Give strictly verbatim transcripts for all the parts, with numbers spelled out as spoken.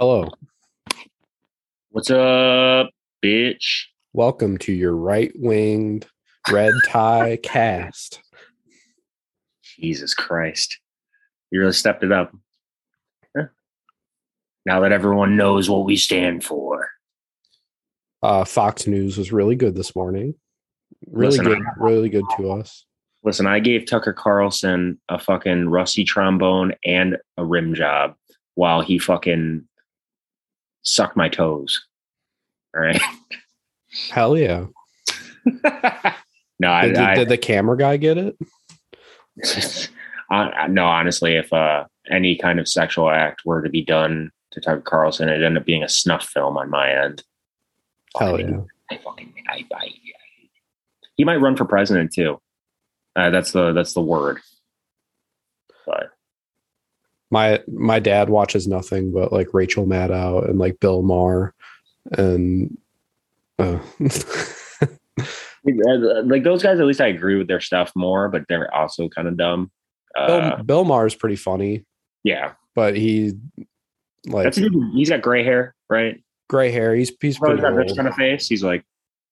Hello. What's up, bitch? Welcome to your right-winged red tie cast. Jesus Christ. You really stepped it up. Huh? Now that everyone knows what we stand for. Uh, Fox News was really good this morning. Really Listen, good. I, really good to us. Listen, I gave Tucker Carlson a fucking rusty trombone and a rim job while he fucking sucked my toes. All right. Hell yeah. No, I did, I did the camera guy get it? I, no, honestly, if uh, any kind of sexual act were to be done to Tucker Carlson, it'd end up being a snuff film on my end. Hell I mean, yeah! I fucking I, I, I. He might run for president too. Uh, that's the that's the word. But my my dad watches nothing but like Rachel Maddow and like Bill Maher and uh. Like those guys. At least I agree with their stuff more, but they're also kind of dumb. Uh, Bill, Bill Maher's pretty funny. Yeah, but he like that's a good, he's got gray hair, right? Gray hair. He's he's probably got rich kind of face. He's like,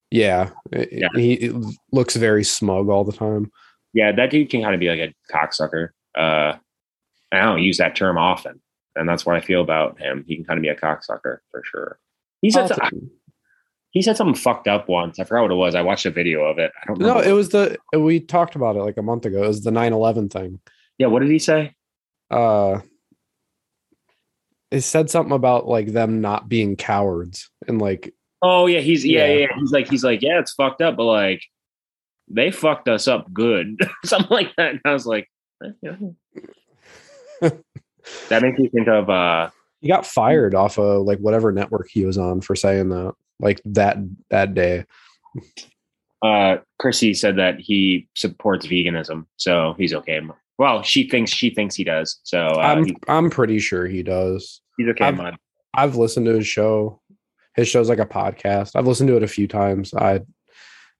yeah, yeah. He it looks very smug all the time. Yeah, that dude can kind of be like a cocksucker. Uh, I don't use that term often, and that's what I feel about him. He can kind of be a cocksucker for sure. He said some, I, he said something fucked up once. I forgot what it was. I watched a video of it. I don't know. No, it was the we talked about it like a month ago. It was the nine eleven thing. Yeah, what did he say? Uh. It said something about like them not being cowards and like, oh yeah, he's yeah, yeah, yeah. He's like, he's like, yeah, it's fucked up, but like they fucked us up good. Something like that. And I was like, eh, yeah. That makes me think of uh he got fired off of like whatever network he was on for saying that, like that that day. Uh Chrissy said that he supports veganism, so he's okay. Well, she thinks she thinks he does. So uh, I'm he, I'm pretty sure he does. He's okay. I've, I've listened to his show. His show's like a podcast. I've listened to it a few times. I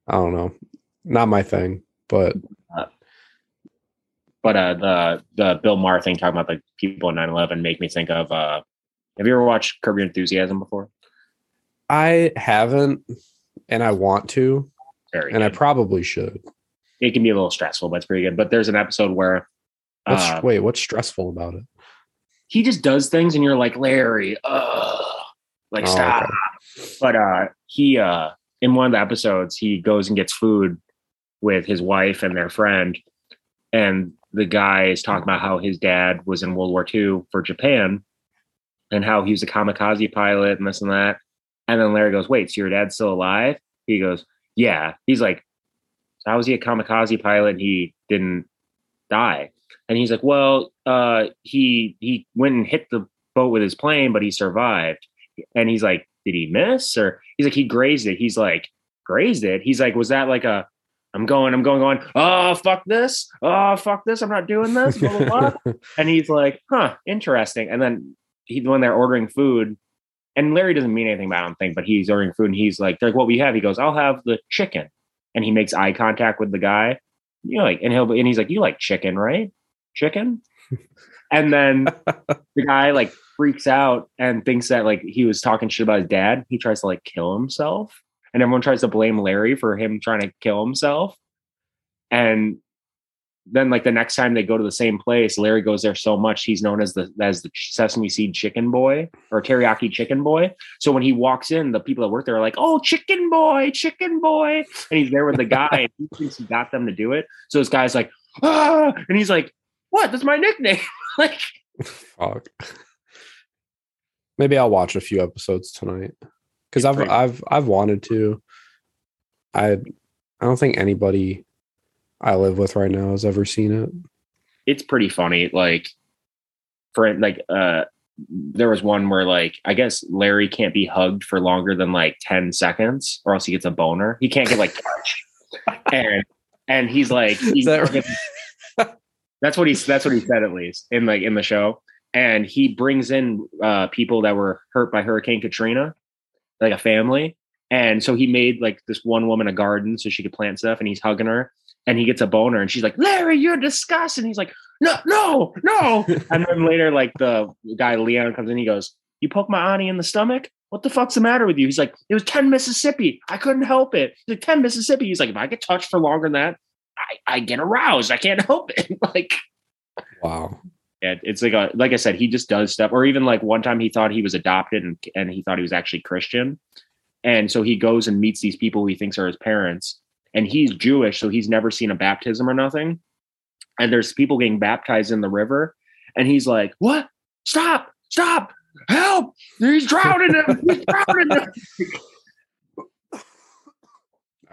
I don't know, not my thing. But uh, but uh, the the Bill Maher thing talking about like people in nine eleven make me think of. Uh, have you ever watched Curb Your Enthusiasm before? I haven't, and I want to, Very and good. I probably should. It can be a little stressful, but it's pretty good. But there's an episode where... What's, uh, wait, what's stressful about it? He just does things and you're like, Larry, uh, like, oh, stop. Okay. But uh, he, uh, in one of the episodes, he goes and gets food with his wife and their friend. And the guy is talking about how his dad was in World War Two for Japan and how he was a kamikaze pilot and this and that. And then Larry goes, wait, so your dad's still alive? He goes, yeah. He's like, how was he a kamikaze pilot? He didn't die. And he's like, well, uh, he he went and hit the boat with his plane, but he survived. And he's like, did he miss? Or he's like, he grazed it. He's like, grazed it. He's like, was that like a, I'm going, I'm going, going, oh, fuck this. Oh, fuck this. I'm not doing this. Blah, blah, blah. And he's like, huh, interesting. And then he, when they're ordering food, and Larry doesn't mean anything by it, I don't think, but he's ordering food and he's like, they're like, what we have? He goes, I'll have the chicken. And he makes eye contact with the guy. You know, like, and he'll and he's like, you like chicken, right? Chicken? And then the guy like freaks out and thinks that like he was talking shit about his dad. He tries to like kill himself. And everyone tries to blame Larry for him trying to kill himself. And then like the next time they go to the same place, Larry goes there so much he's known as the as the sesame seed chicken boy or teriyaki chicken boy. So when he walks in, the people that work there are like, "Oh, chicken boy, chicken boy," and he's there with the guy and he thinks he got them to do it. So this guy's like, "Ah," and he's like, "What? That's my nickname." Like, fuck. Maybe I'll watch a few episodes tonight because I've I've, I've I've wanted to. I I don't think anybody I live with right now has ever seen it. It's pretty funny. Like for like, uh, there was one where like, I guess Larry can't be hugged for longer than like ten seconds or else he gets a boner. He can't get like touched. and, and he's like, he's that right? Gonna, that's what he's, that's what he said at least in like in the show. And he brings in, uh, people that were hurt by Hurricane Katrina, like a family. And so he made like this one woman a garden so she could plant stuff and he's hugging her. And he gets a boner and she's like, Larry, you're disgusting. He's like, no, no, no. And then later, like the guy, Leon, comes in, he goes, You poke my auntie in the stomach? What the fuck's the matter with you? He's like, it was ten Mississippi. I couldn't help it. He's like, ten Mississippi. He's like, if I get touched for longer than that, I, I get aroused. I can't help it. Like, wow. Yeah, it's like a, like I said, he just does stuff. Or even like one time he thought he was adopted and, and he thought he was actually Christian. And so he goes and meets these people who he thinks are his parents, and he's Jewish. So he's never seen a baptism or nothing. And there's people getting baptized in the river. And he's like, what? Stop, stop, help. He's drowning him. He's drowning him.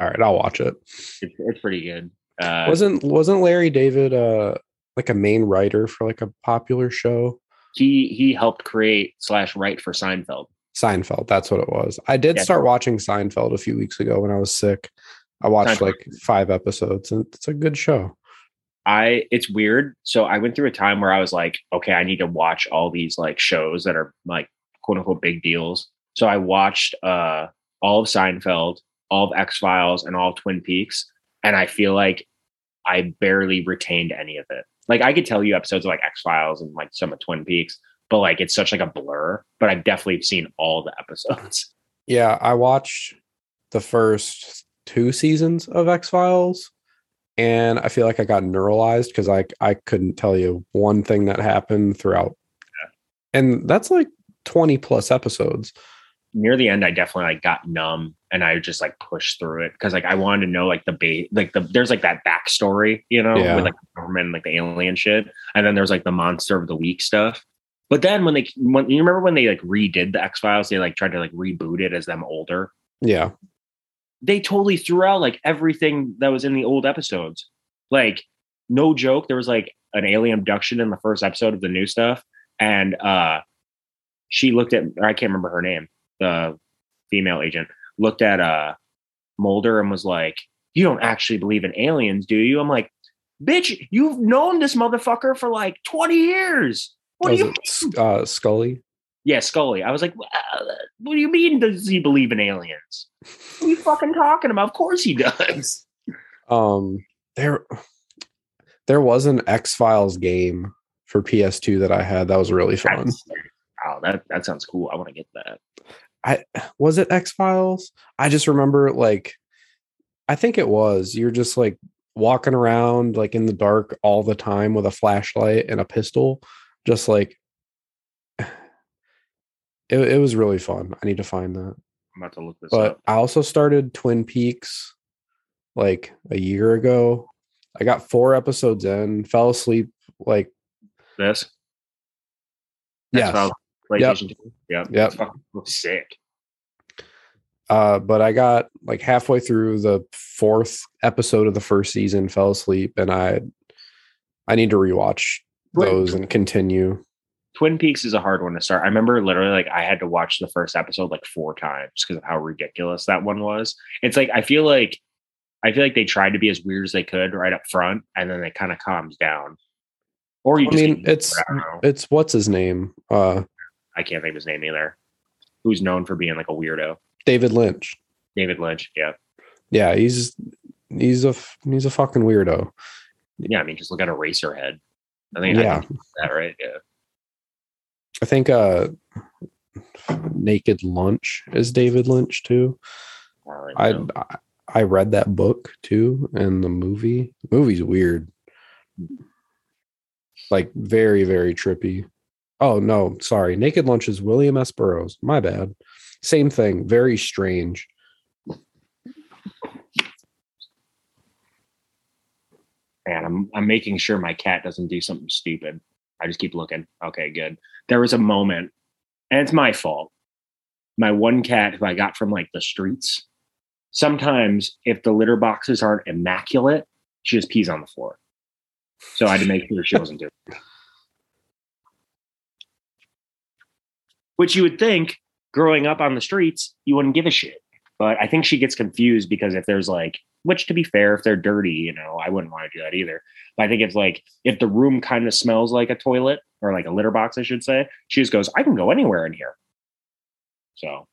All right, I'll watch it. It's, it's pretty good. Uh, wasn't, wasn't Larry David, uh, like a main writer for like a popular show? He he helped create slash write for Seinfeld. Seinfeld, that's what it was. I did yeah. start watching Seinfeld a few weeks ago when I was sick. I watched Seinfeld. like five episodes, and it's a good show. I it's weird. So I went through a time where I was like, okay, I need to watch all these like shows that are like quote unquote big deals. So I watched uh, all of Seinfeld, all of X-Files, and all of Twin Peaks, and I feel like I barely retained any of it. Like I could tell you episodes of like X-Files and like some of Twin Peaks, but like it's such like a blur. But I've definitely seen all the episodes. Yeah, I watched the first two seasons of X-Files, and I feel like I got neuralized because I I couldn't tell you one thing that happened throughout. Yeah. And that's like twenty plus episodes. Near the end, I definitely like got numb, and I just like pushed through it because like I wanted to know like the bait, like the there's like that backstory, you know, yeah. with like the government, and, like the alien shit, and then there's like the monster of the week stuff. But then when they when you remember when they like redid the X-Files, they like tried to like reboot it as them older. Yeah, they totally threw out like everything that was in the old episodes. Like no joke, there was like an alien abduction in the first episode of the new stuff, and uh, she looked at or I can't remember her name. The female agent looked at uh Mulder and was like, you don't actually believe in aliens, do you? I'm like, bitch, you've known this motherfucker for like twenty years. What was do you mean? Uh, Scully? Yeah, Scully. I was like, what do you mean does he believe in aliens? What are you fucking talking about? Of course he does. Um, there, there was an X-Files game for P S two that I had that was really fun. Wow, that, that sounds cool. I want to get that. I was it X-Files? I just remember like I think it was you're just like walking around like in the dark all the time with a flashlight and a pistol, just like it, it was really fun. I need to find that. I'm about to look this but up. I also started Twin Peaks like a year ago. I got four episodes in, fell asleep like this. Yes. PlayStation yep. two. Yeah. Yep. Sick. Uh, but I got like halfway through the fourth episode of the first season, fell asleep, and I I need to rewatch those Twin, and continue. Twin Peaks is a hard one to start. I remember literally like I had to watch the first episode like four times because of how ridiculous that one was. It's like I feel like I feel like they tried to be as weird as they could right up front, and then it kind of calms down. Or you I just mean it's it's what's his name? Uh I can't think of his name either. Who's known for being like a weirdo? David Lynch. David Lynch. Yeah. Yeah. He's, he's a, he's a fucking weirdo. Yeah. I mean, just look at Eraserhead. I think yeah. I think that right. Yeah. I think, uh, Naked Lunch is David Lynch too. I, I, I read that book too. And the movie, the movie's weird. Like very, very trippy. Oh, no, sorry. Naked Lunch is William S. Burroughs. My bad. Same thing. Very strange. Man, I'm I'm making sure my cat doesn't do something stupid. I just keep looking. Okay, good. There was a moment, and it's my fault. My one cat who I got from, like, the streets. Sometimes, if the litter boxes aren't immaculate, she just pees on the floor. So I had to make sure she wasn't doing it. Which you would think, growing up on the streets, you wouldn't give a shit. But I think she gets confused because if there's like, which to be fair, if they're dirty, you know, I wouldn't want to do that either. But I think it's like, if the room kind of smells like a toilet or like a litter box, I should say, she just goes, I can go anywhere in here. So.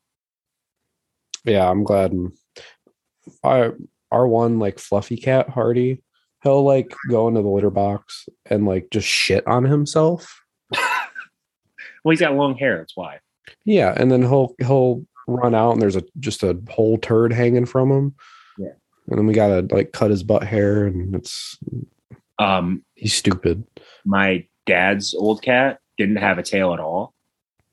Yeah, I'm glad. Our, our one like fluffy cat, Hardy, he'll like go into the litter box and like just shit on himself. Well, he's got long hair. That's why. Yeah, and then he'll he'll run out, and there's a just a whole turd hanging from him. Yeah, and then we gotta like cut his butt hair, and it's um he's stupid. My dad's old cat didn't have a tail at all,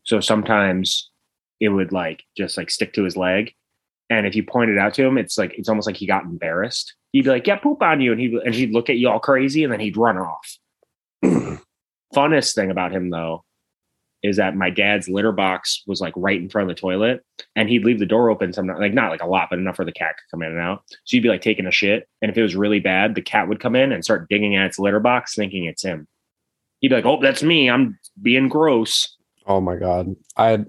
so sometimes it would like just like stick to his leg, and if you pointed out to him, it's like it's almost like he got embarrassed. He'd be like, "Yeah, poop on you," and he and he'd look at you all crazy, and then he'd run off. Funnest thing about him though is that my dad's litter box was like right in front of the toilet, and he'd leave the door open sometimes, like not like a lot, but enough for the cat could come in and out. So you'd be like taking a shit, and if it was really bad, the cat would come in and start digging at its litter box, thinking it's him. He'd be like, "Oh, that's me. I'm being gross." Oh my God. I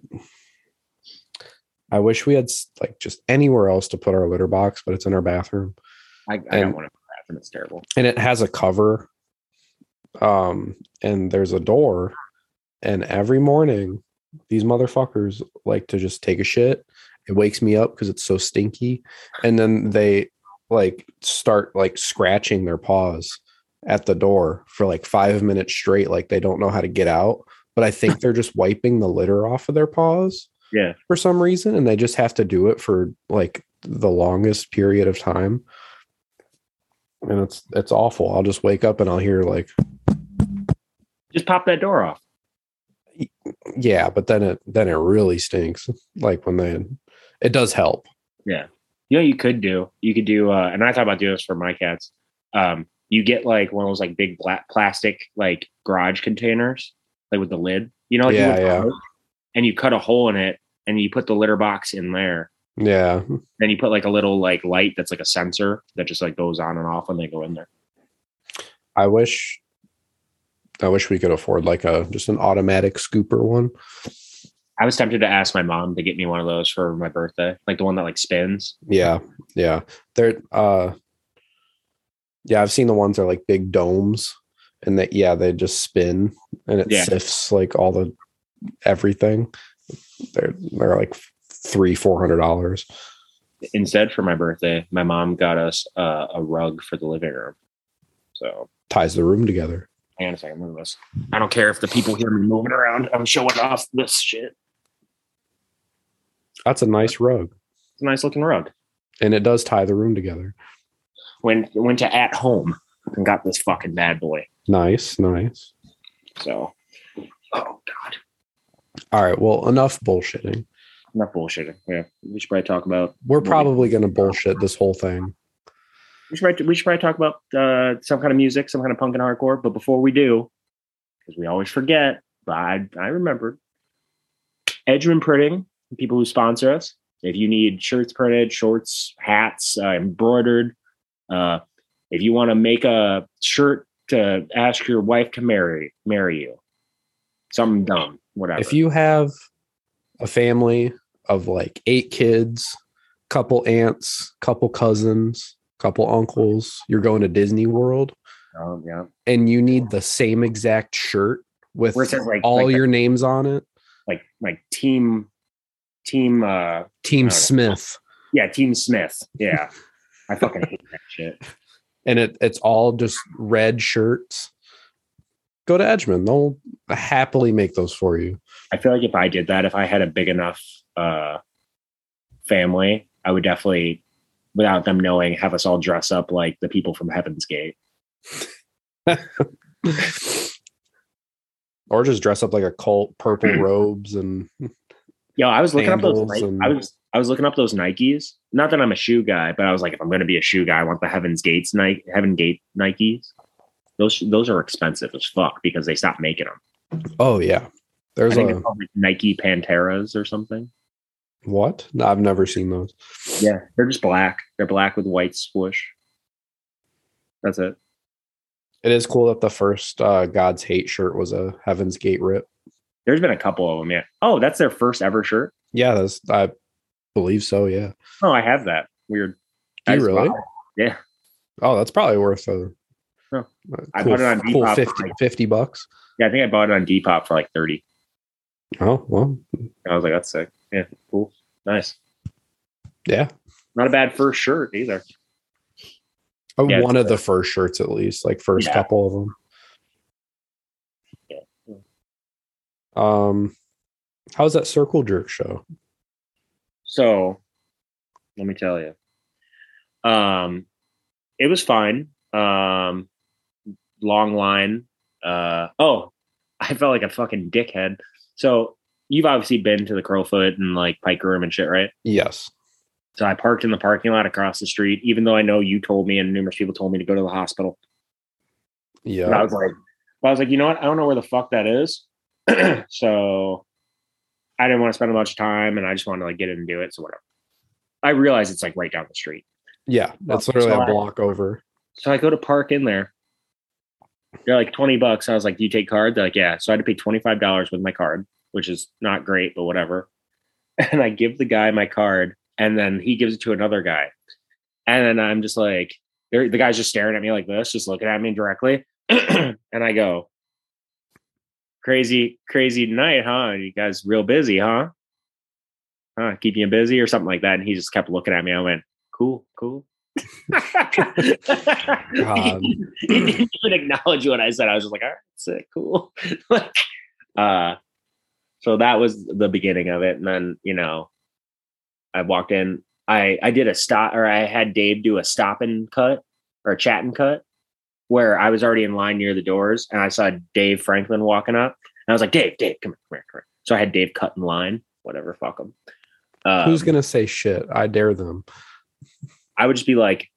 I wish we had like just anywhere else to put our litter box, but it's in our bathroom. I, I and, don't want to put that in. It's terrible. And it has a cover. Um, and there's a door. And every morning, these motherfuckers like to just take a shit. It wakes me up because it's so stinky. And then they like start like scratching their paws at the door for like five minutes straight. Like they don't know how to get out. But I think they're just wiping the litter off of their paws. Yeah. For some reason. And they just have to do it for like the longest period of time. And it's it's awful. I'll just wake up and I'll hear like, just pop that door off. Yeah, but then it then it really stinks. Like when they, it does help. Yeah, you know, you could do you could do, uh, and I thought about doing this for my cats. Um, you get like one of those like big black plastic like garage containers, like with the lid. You know, like yeah, you yeah. And you cut a hole in it, and you put the litter box in there. Yeah. Then you put like a little like light that's like a sensor that just like goes on and off when they go in there. I wish. I wish we could afford like a just an automatic scooper one. I was tempted to ask my mom to get me one of those for my birthday, like the one that like spins. Yeah, yeah. They're uh, yeah. I've seen the ones that are like big domes, and that yeah, they just spin and it yeah. sifts like all the everything. They're they're like three four hundred dollars. Instead, for my birthday, my mom got us uh, a rug for the living room. So ties the room together. Hang on a second, move this. I don't care if the people hear me moving around. I'm showing off this shit. That's a nice rug. It's a nice looking rug. And it does tie the room together. When went to At Home and got this fucking bad boy. Nice, nice. So, oh God. All right, well, enough bullshitting. Enough bullshitting, yeah. We should probably talk about... We're probably going to bullshit this whole thing. We should, probably, we should probably talk about uh, some kind of music, some kind of punk and hardcore. But before we do, because we always forget, but I, I remembered, Edgman Printing, people who sponsor us. If you need shirts printed, shorts, hats, uh, embroidered. Uh, if you want to make a shirt to ask your wife to marry marry you. Something dumb, whatever. If you have a family of like eight kids, couple aunts, couple cousins, couple uncles, you're going to Disney World, um, yeah, and you need the same exact shirt with says, like, all like your the, names on it, like like team team uh team Smith know. yeah team Smith yeah I fucking hate that shit. And it it's all just red shirts. Go to Edgman, they'll happily make those for you. I feel like if I did that, if I had a big enough uh family, I would definitely, without them knowing, have us all dress up like the people from Heaven's Gate. Or just dress up like a cult, purple robes and... Yo, I was looking up those and... I was I was looking up those Nikes. Not that I'm a shoe guy, but I was like, if I'm going to be a shoe guy, I want the Heaven's Gate's Nike, Heaven Gate Nikes. Those those are expensive as fuck because they stopped making them. Oh yeah. There's I think a... it's called like Nike Panteras or something. What? No, I've never seen those. Yeah, they're just black. They're black with white swoosh. That's it. It is cool that the first uh, God's Hate shirt was a Heaven's Gate rip. There's been a couple of them, yeah. Oh, that's their first ever shirt? Yeah, that's, I believe so, yeah. Oh, I have that. Weird. Do you really? Wow. Yeah. Oh, that's probably worth a, oh. a cool, I bought it on Depop cool fifty, like, fifty bucks. Yeah, I think I bought it on Depop for like thirty. Oh, well. I was like, that's sick. Yeah, cool. Nice. Yeah. Not a bad first shirt either. Oh, yeah, one of the first shirts, at least, like first yeah. couple of them. Yeah. Um, How's that Circle Jerk show? So, let me tell you. Um, it was fine. Um, long line. Uh, oh, I felt like a fucking dickhead. So, you've obviously been to the Crofoot and like Pike Room and shit, right? Yes. So I parked in the parking lot across the street, even though I know you told me and numerous people told me to go to the hospital. Yeah. And I was like, well, I was like, you know what? I don't know where the fuck that is. So I didn't want to spend much time and I just wanted to like get in and do it. So whatever. I realized it's like right down the street. Yeah. That's so literally so a block I, over. So I go to park in there. They're like twenty bucks. I was like, do you take card? They're like, yeah. So I had to pay twenty-five dollars with my card, which is not great, but whatever. And I give the guy my card. And then he gives it to another guy. And then I'm just like, the guy's just staring at me like this, just looking at me directly. And I go, crazy, crazy night, huh? You guys real busy, huh? Huh? Keeping you busy or something like that. And he just kept looking at me. I went, cool, cool. um. He didn't even acknowledge what I said. I was just like, all right, sick, cool. uh, so that was the beginning of it. And then, you know, I walked in, I, I did a stop, or I had Dave do a stop and cut or a chat and cut where I was already in line near the doors. And I saw Dave Franklin walking up and I was like, Dave, Dave, come here, come here, come here. So I had Dave cut in line, whatever, fuck him. Um, Who's going to say shit? I dare them. I would just be like,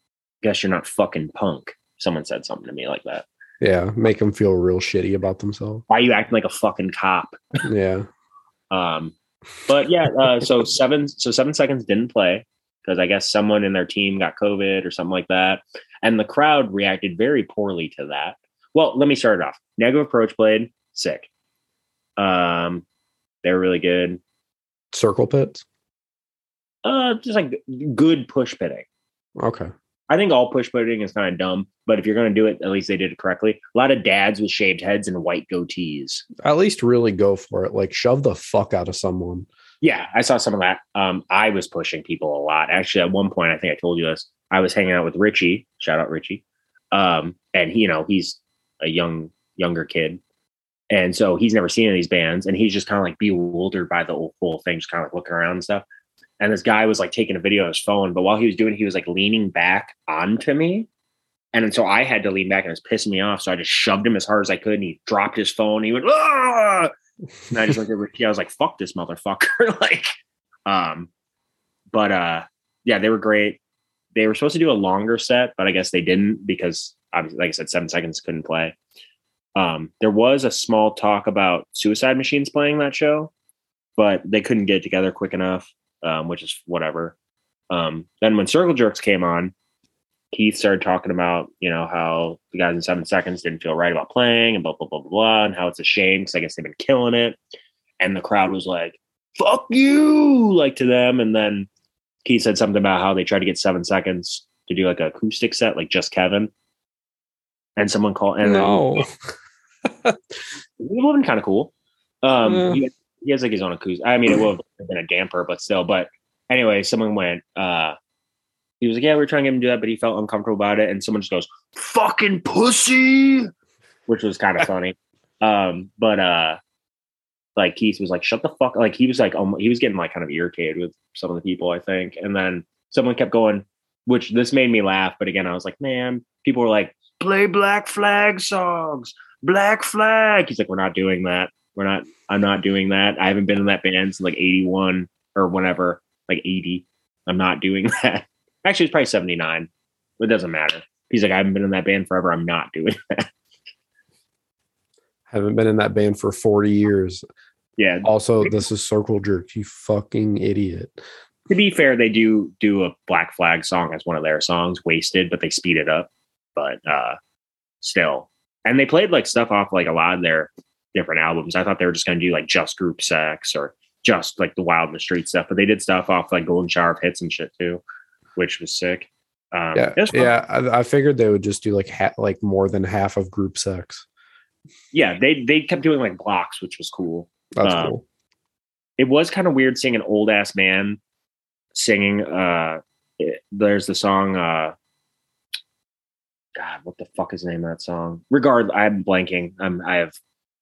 guess you're not fucking punk. Someone said something to me like that. Yeah. Make them feel real shitty about themselves. Why are you acting like a fucking cop? Yeah. um, But yeah, uh, so seven, so seven seconds didn't play because I guess someone in their team got COVID or something like that. And the crowd reacted very poorly to that. Well, let me start it off. Negative Approach played, sick. Um, they're really good. Circle pits? Uh, just like good push pitting. Okay. I think all push pitting is kind of dumb, but if you're going to do it, at least they did it correctly. A lot of dads with shaved heads and white goatees. At least really go for it. Like shove the fuck out of someone. Yeah, I saw some of that. Um, I was pushing people a lot. Actually, at one point, I think I told you this. I was hanging out with Richie. Shout out Richie. Um, and he, you know, he's a young, younger kid. And so he's never seen any of these bands. And he's just kind of like bewildered by the whole thing, just kind of like looking around and stuff. And this guy was like taking a video on his phone, but while he was doing it, he was like leaning back onto me. And so I had to lean back and it was pissing me off. So I just shoved him as hard as I could and he dropped his phone. And he went, ah! And I just looked at Ricky. I was like, fuck this motherfucker. like, um, but uh, yeah, they were great. They were supposed to do a longer set, but I guess they didn't because obviously, like I said, seven seconds couldn't play. Um, there was a small talk about Suicide Machines playing that show, but they couldn't get it together quick enough. Um, which is whatever. Um, then when Circle Jerks came on, Keith started talking about, you know, how the guys in Seven Seconds didn't feel right about playing and blah, blah, blah, blah, blah, and how it's a shame because I guess they've been killing it. And the crowd was like, fuck you, like to them. And then Keith said something about how they tried to get Seven Seconds to do like an acoustic set, like just Kevin. And someone called. And no. It would have been kind of cool. Um, yeah. he- He has like his own acoustic. I mean, it would have been a damper, but still. But anyway, someone went, uh, he was like, yeah, we were trying to get him to do that, but he felt uncomfortable about it. And someone just goes, fucking pussy, which was kind of funny. Um, but uh, like Keith was like, shut the fuck. Like he was like, um, he was getting like kind of irritated with some of the people, I think. And then someone kept going, which this made me laugh. But again, I was like, man, people were like, play Black Flag songs, Black Flag. He's like, we're not doing that. We're not, I'm not doing that. I haven't been in that band since like eighty-one or whenever, like eighty. I'm not doing that. Actually, it's probably seventy-nine. It doesn't matter. He's like, I haven't been in that band forever. I'm not doing that. Haven't been in that band for forty years. Yeah. Also, this is Circle Jerk. You fucking idiot. To be fair, they do do a Black Flag song as one of their songs, Wasted, but they speed it up. But uh, still. And they played like stuff off like a lot of their different albums. I thought they were just going to do like just Group Sex or just like the Wild in the Street stuff, but they did stuff off like Golden Shower of Hits and shit too, which was sick. Um, yeah, yeah I, I figured they would just do like ha- like more than half of Group Sex. Yeah, they they kept doing like blocks, which was cool. That's um, cool. It was kind of weird seeing an old ass man singing. Uh, it, there's the song. Uh, God, what the fuck is the name of that song? Regardless, I'm blanking. I'm I have.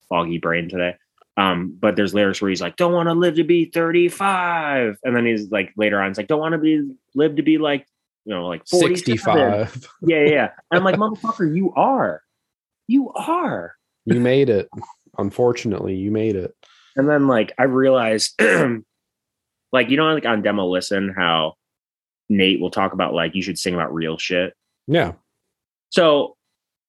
Foggy brain today. Um, but there's lyrics where he's like, don't want to live to be thirty-five. And then he's like, later on, it's like, don't want to be live to be like, you know, like forty-five. Yeah, yeah. And I'm like, motherfucker, you are. You are. You made it. Unfortunately, you made it. And then, like, I realized, like, you know, like on Demo Listen, how Nate will talk about, like, you should sing about real shit. Yeah. So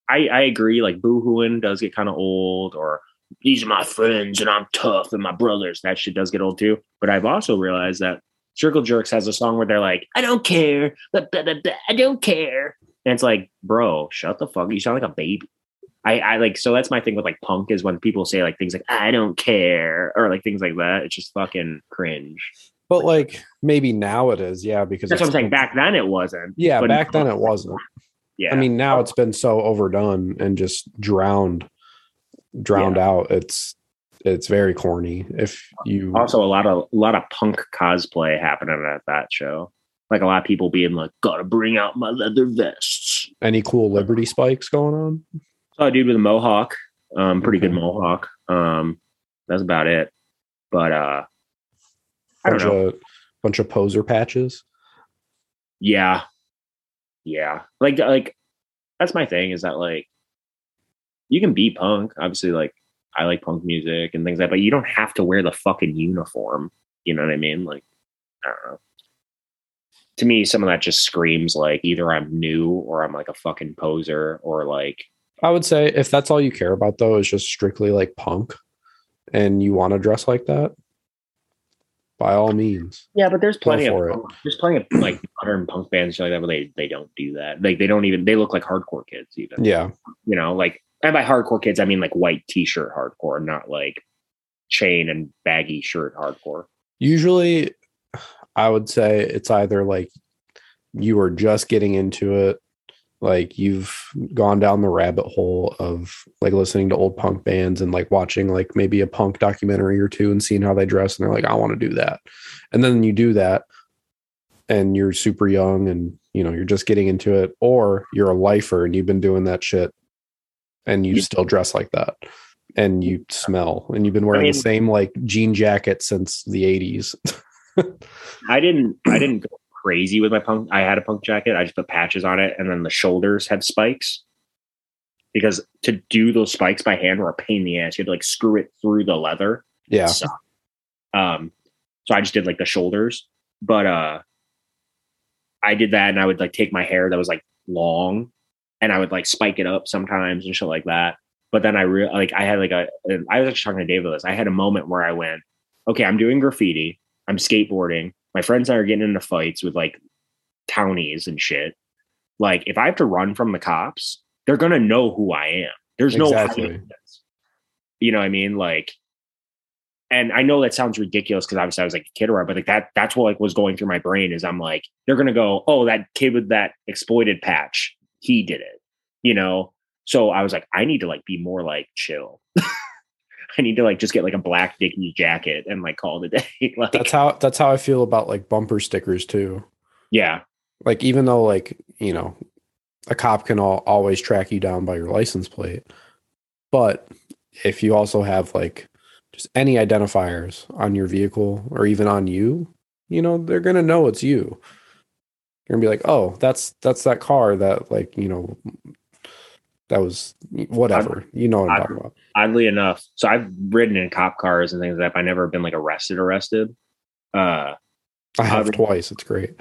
I, I agree, like, boohooing does get kind of old, or these are my friends and I'm tough and my brothers. That shit does get old too. But I've also realized that Circle Jerks has a song where they're like, I don't care. Blah, blah, blah, blah, I don't care. And it's like, bro, shut the fuck. You sound like a baby. I, I like, so that's my thing with like punk, is when people say like things like, I don't care, or like things like that. It's just fucking cringe. But like, maybe now it is. Yeah. Because that's what I'm saying. Back then it wasn't. Yeah. But back then it wasn't. Yeah. I mean, now it's been so overdone and just drowned, drowned yeah. out. It's, it's very corny. If you also a lot of, a lot of punk cosplay happening at that show. Like a lot of people being like, gotta bring out my leather vests. Any cool Liberty spikes going on? Saw a dude with a mohawk, um, pretty okay. good mohawk. Um, that's about it. But uh, I bunch don't know, a bunch of poser patches. Yeah, yeah. Like, like that's my thing. Is that like you can be punk? Obviously, like I like punk music and things like that. But you don't have to wear the fucking uniform. You know what I mean? Like, I don't know. To me, some of that just screams like either I'm new or I'm like a fucking poser, or like. I would say if that's all you care about, though, is just strictly like punk and you want to dress like that, by all means. Yeah, but there's plenty of punk, there's plenty of like modern punk bands like that where they, they don't do that. Like they don't even, they look like hardcore kids even. Yeah. You know, like, and by hardcore kids, I mean like white t-shirt hardcore, not like chain and baggy shirt hardcore. Usually I would say it's either like you are just getting into it, like you've gone down the rabbit hole of like listening to old punk bands and like watching like maybe a punk documentary or two and seeing how they dress. And they're like, I want to do that. And then you do that and you're super young and, you know, you're just getting into it, or you're a lifer and you've been doing that shit and you yeah. still dress like that and you smell and you've been wearing I mean, the same like jean jacket since the eighties. I didn't, I didn't go crazy with my punk. I had a punk jacket. I just put patches on it, and then the shoulders had spikes, because to do those spikes by hand were a pain in the ass. You had to like screw it through the leather. Yeah. So, um. So I just did like the shoulders, but uh, I did that, and I would like take my hair that was like long, and I would like spike it up sometimes and shit like that. But then I re- like I had like a. I was actually talking to Dave about this. I had a moment where I went, okay, I'm doing graffiti. I'm skateboarding. My friends and I are getting into fights with like townies and shit. Like if I have to run from the cops, they're going to know who I am. There's exactly. no, hiding this. You know what I mean? Like, and I know that sounds ridiculous, cause obviously I was like a kid around, but like that, that's what like was going through my brain, is I'm like, they're going to go, oh, that kid with that exploited patch, he did it, you know? So I was like, I need to like be more like chill. I need to like just get like a black Dickie jacket and like call it a day. Like, that's how that's how I feel about like bumper stickers too. Yeah, like even though like, you know, a cop can all, always track you down by your license plate, but if you also have like just any identifiers on your vehicle or even on you, you know, they're gonna know it's you. You're gonna be like, oh, that's that's that car that like, you know. That was whatever, you know what I'm talking about. Oddly enough, so I've ridden in cop cars and things like that. But I've never been like arrested, arrested. Uh, I have oddly, twice. It's great.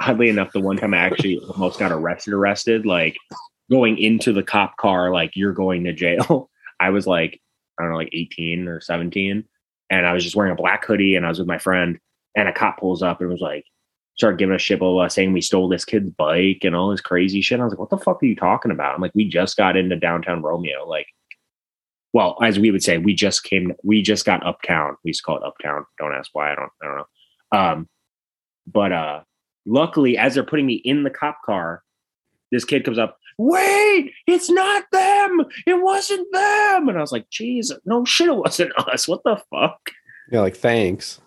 Oddly enough, the one time I actually almost got arrested, arrested, like going into the cop car, like you're going to jail. I was like, I don't know, like eighteen or seventeen. And I was just wearing a black hoodie and I was with my friend, and a cop pulls up and was like, started giving a shit, blah, blah, saying we stole this kid's bike and all this crazy shit. And I was like, what the fuck are you talking about? I'm like, we just got into downtown Romeo. Like, well, as we would say, we just came, we just got uptown. We used to call it uptown. Don't ask why. I don't, I don't know. Um, but uh, luckily, as they're putting me in the cop car, this kid comes up, wait, it's not them. It wasn't them. And I was like, geez, no shit, it wasn't us. What the fuck? Yeah, like, thanks.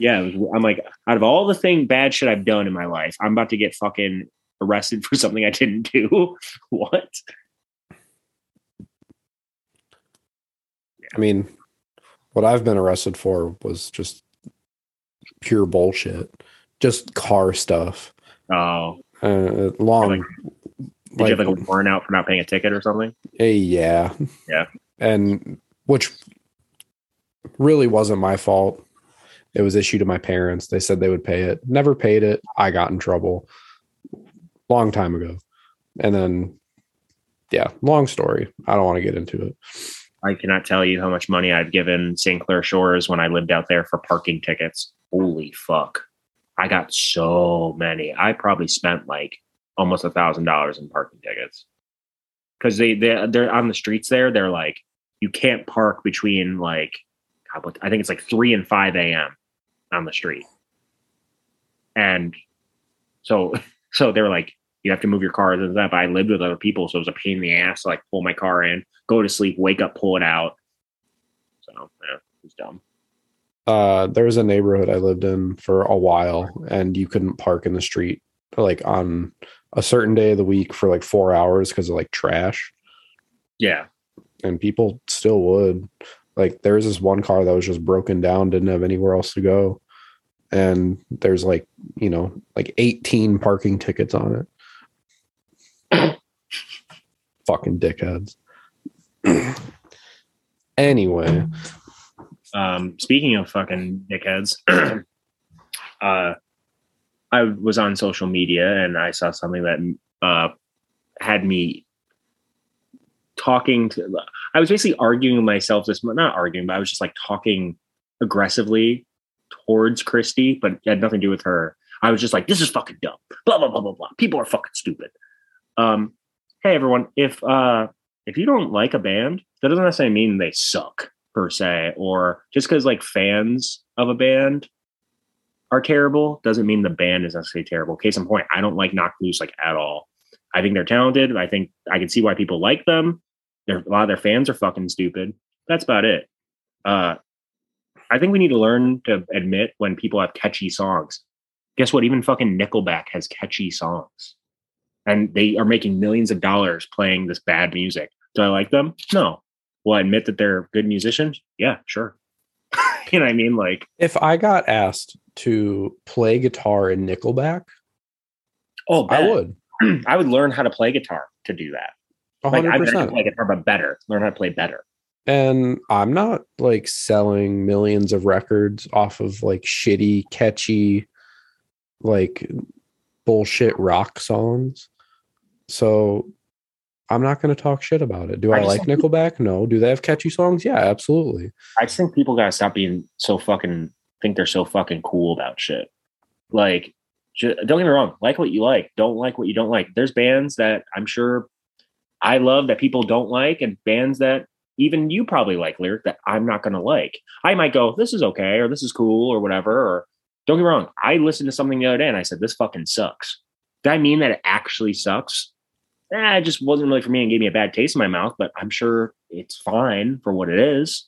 Yeah, it was, I'm like, out of all the thing bad shit I've done in my life, I'm about to get fucking arrested for something I didn't do. What? I mean, What I've been arrested for was just pure bullshit, just car stuff. Oh, uh, long. Like, did like, you have like a warrant out for not paying a ticket or something? Uh, yeah, yeah, and which really wasn't my fault. It was issued to my parents. They said they would pay it. Never paid it. I got in trouble. Long time ago. And then, yeah, long story. I don't want to get into it. I cannot tell you how much money I've given Saint Clair Shores when I lived out there for parking tickets. Holy fuck. I got so many. I probably spent like almost a thousand dollars in parking tickets. Because they, they, they're on the streets there. They're like, you can't park between like, I think it's like three and five a.m. on the street. And so, so they were like, you have to move your car. But I lived with other people, so it was a pain in the ass to like pull my car in, go to sleep, wake up, pull it out. So yeah, it was dumb. Uh, there was a neighborhood I lived in for a while, and you couldn't park in the street like on a certain day of the week for like four hours because of like trash. Yeah. And people still would. Like there was this one car that was just broken down, didn't have anywhere else to go. And there's like, you know, like eighteen parking tickets on it. Fucking dickheads. Anyway. Um, speaking of fucking dickheads, uh, I was on social media and I saw something that uh, had me talking to, I was basically arguing with myself this month, not arguing, but I was just like talking aggressively towards Christy, but it had nothing to do with her. I was just like, this is fucking dumb. Blah, blah, blah, blah, blah. People are fucking stupid. Um, hey everyone, if, uh, if you don't like a band, that doesn't necessarily mean they suck per se, or just cause like fans of a band are terrible doesn't mean the band is necessarily terrible. Case in point, I don't like Knock Loose like at all. I think they're talented. I think I can see why people like them. Their, a lot of their fans are fucking stupid. That's about it. Uh, I think we need to learn to admit when people have catchy songs. Guess what? Even fucking Nickelback has catchy songs. And they are making millions of dollars playing this bad music. Do I like them? No. Will I admit that they're good musicians? Yeah, sure. You know what I mean? Like, if I got asked to play guitar in Nickelback, oh, bad. I would. I would learn how to play guitar to do that. Like, I would play guitar, but better. Learn how to play better. And I'm not like selling millions of records off of like shitty, catchy, like bullshit rock songs. So I'm not going to talk shit about it. Do I, I like Nickelback? People, no. Do they have catchy songs? Yeah, absolutely. I just think people got to stop being so fucking, think they're so fucking cool about shit. Like, don't get me wrong. Like what you like. Don't like what you don't like. There's bands that I'm sure I love that people don't like, and bands that even you probably like lyric that I'm not going to like. I might go, this is okay, or this is cool, or whatever. Or don't get me wrong. I listened to something the other day and I said, this fucking sucks. Did I mean that it actually sucks? Eh, it just wasn't really for me and gave me a bad taste in my mouth, but I'm sure it's fine for what it is.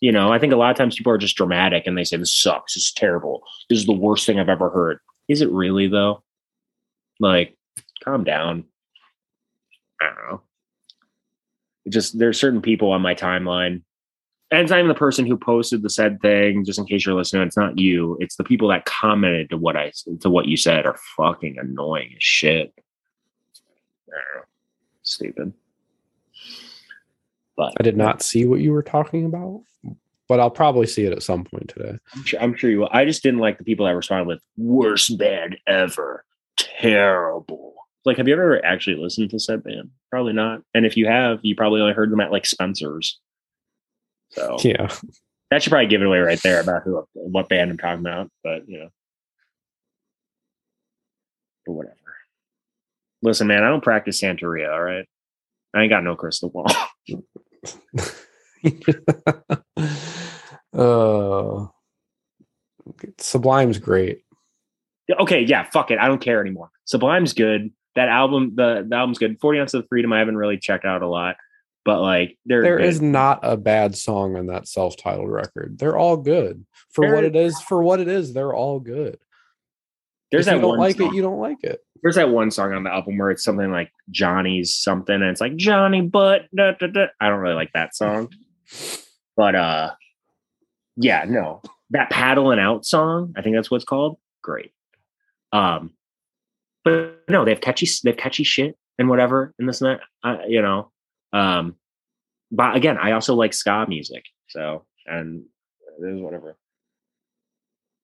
You know, I think a lot of times people are just dramatic and they say, this sucks. This is terrible. This is the worst thing I've ever heard. Is it really though? Like, calm down. I don't know. It just, there's certain people on my timeline, and it's not even the person who posted the said thing. Just in case you're listening, it's not you. It's the people that commented to what I to what you said are fucking annoying as shit. I don't know. Stupid. But I did not see what you were talking about. But I'll probably see it at some point today. I'm sure, I'm sure you will. I just didn't like the people that responded with worst band ever. Terrible. Like, have you ever actually listened to said band? Probably not. And if you have, you probably only heard them at like Spencer's. So yeah, that should probably give it away right there about who, what band I'm talking about. But you know, but whatever. Listen, man, I don't practice Santeria. All right, I ain't got no crystal ball. uh, Sublime's great. Okay, yeah, fuck it. I don't care anymore. Sublime's good. That album, the, the album's good. forty Ounces of Freedom, I haven't really checked out a lot, but like there good. Is not a bad song on that self-titled record. They're all good for there what is. it is. For what it is, they're all good. There's if that you don't one like song. It. You don't like it. There's that one song on the album where it's something like Johnny's something, and it's like Johnny, but da, da, da. I don't really like that song. But uh, Yeah, no. That Paddling Out song, I think that's what it's called. Great. Um, but no, they have catchy, they have catchy shit and whatever, and this and that, uh, you know. Um, but again, I also like ska music, so and there's whatever.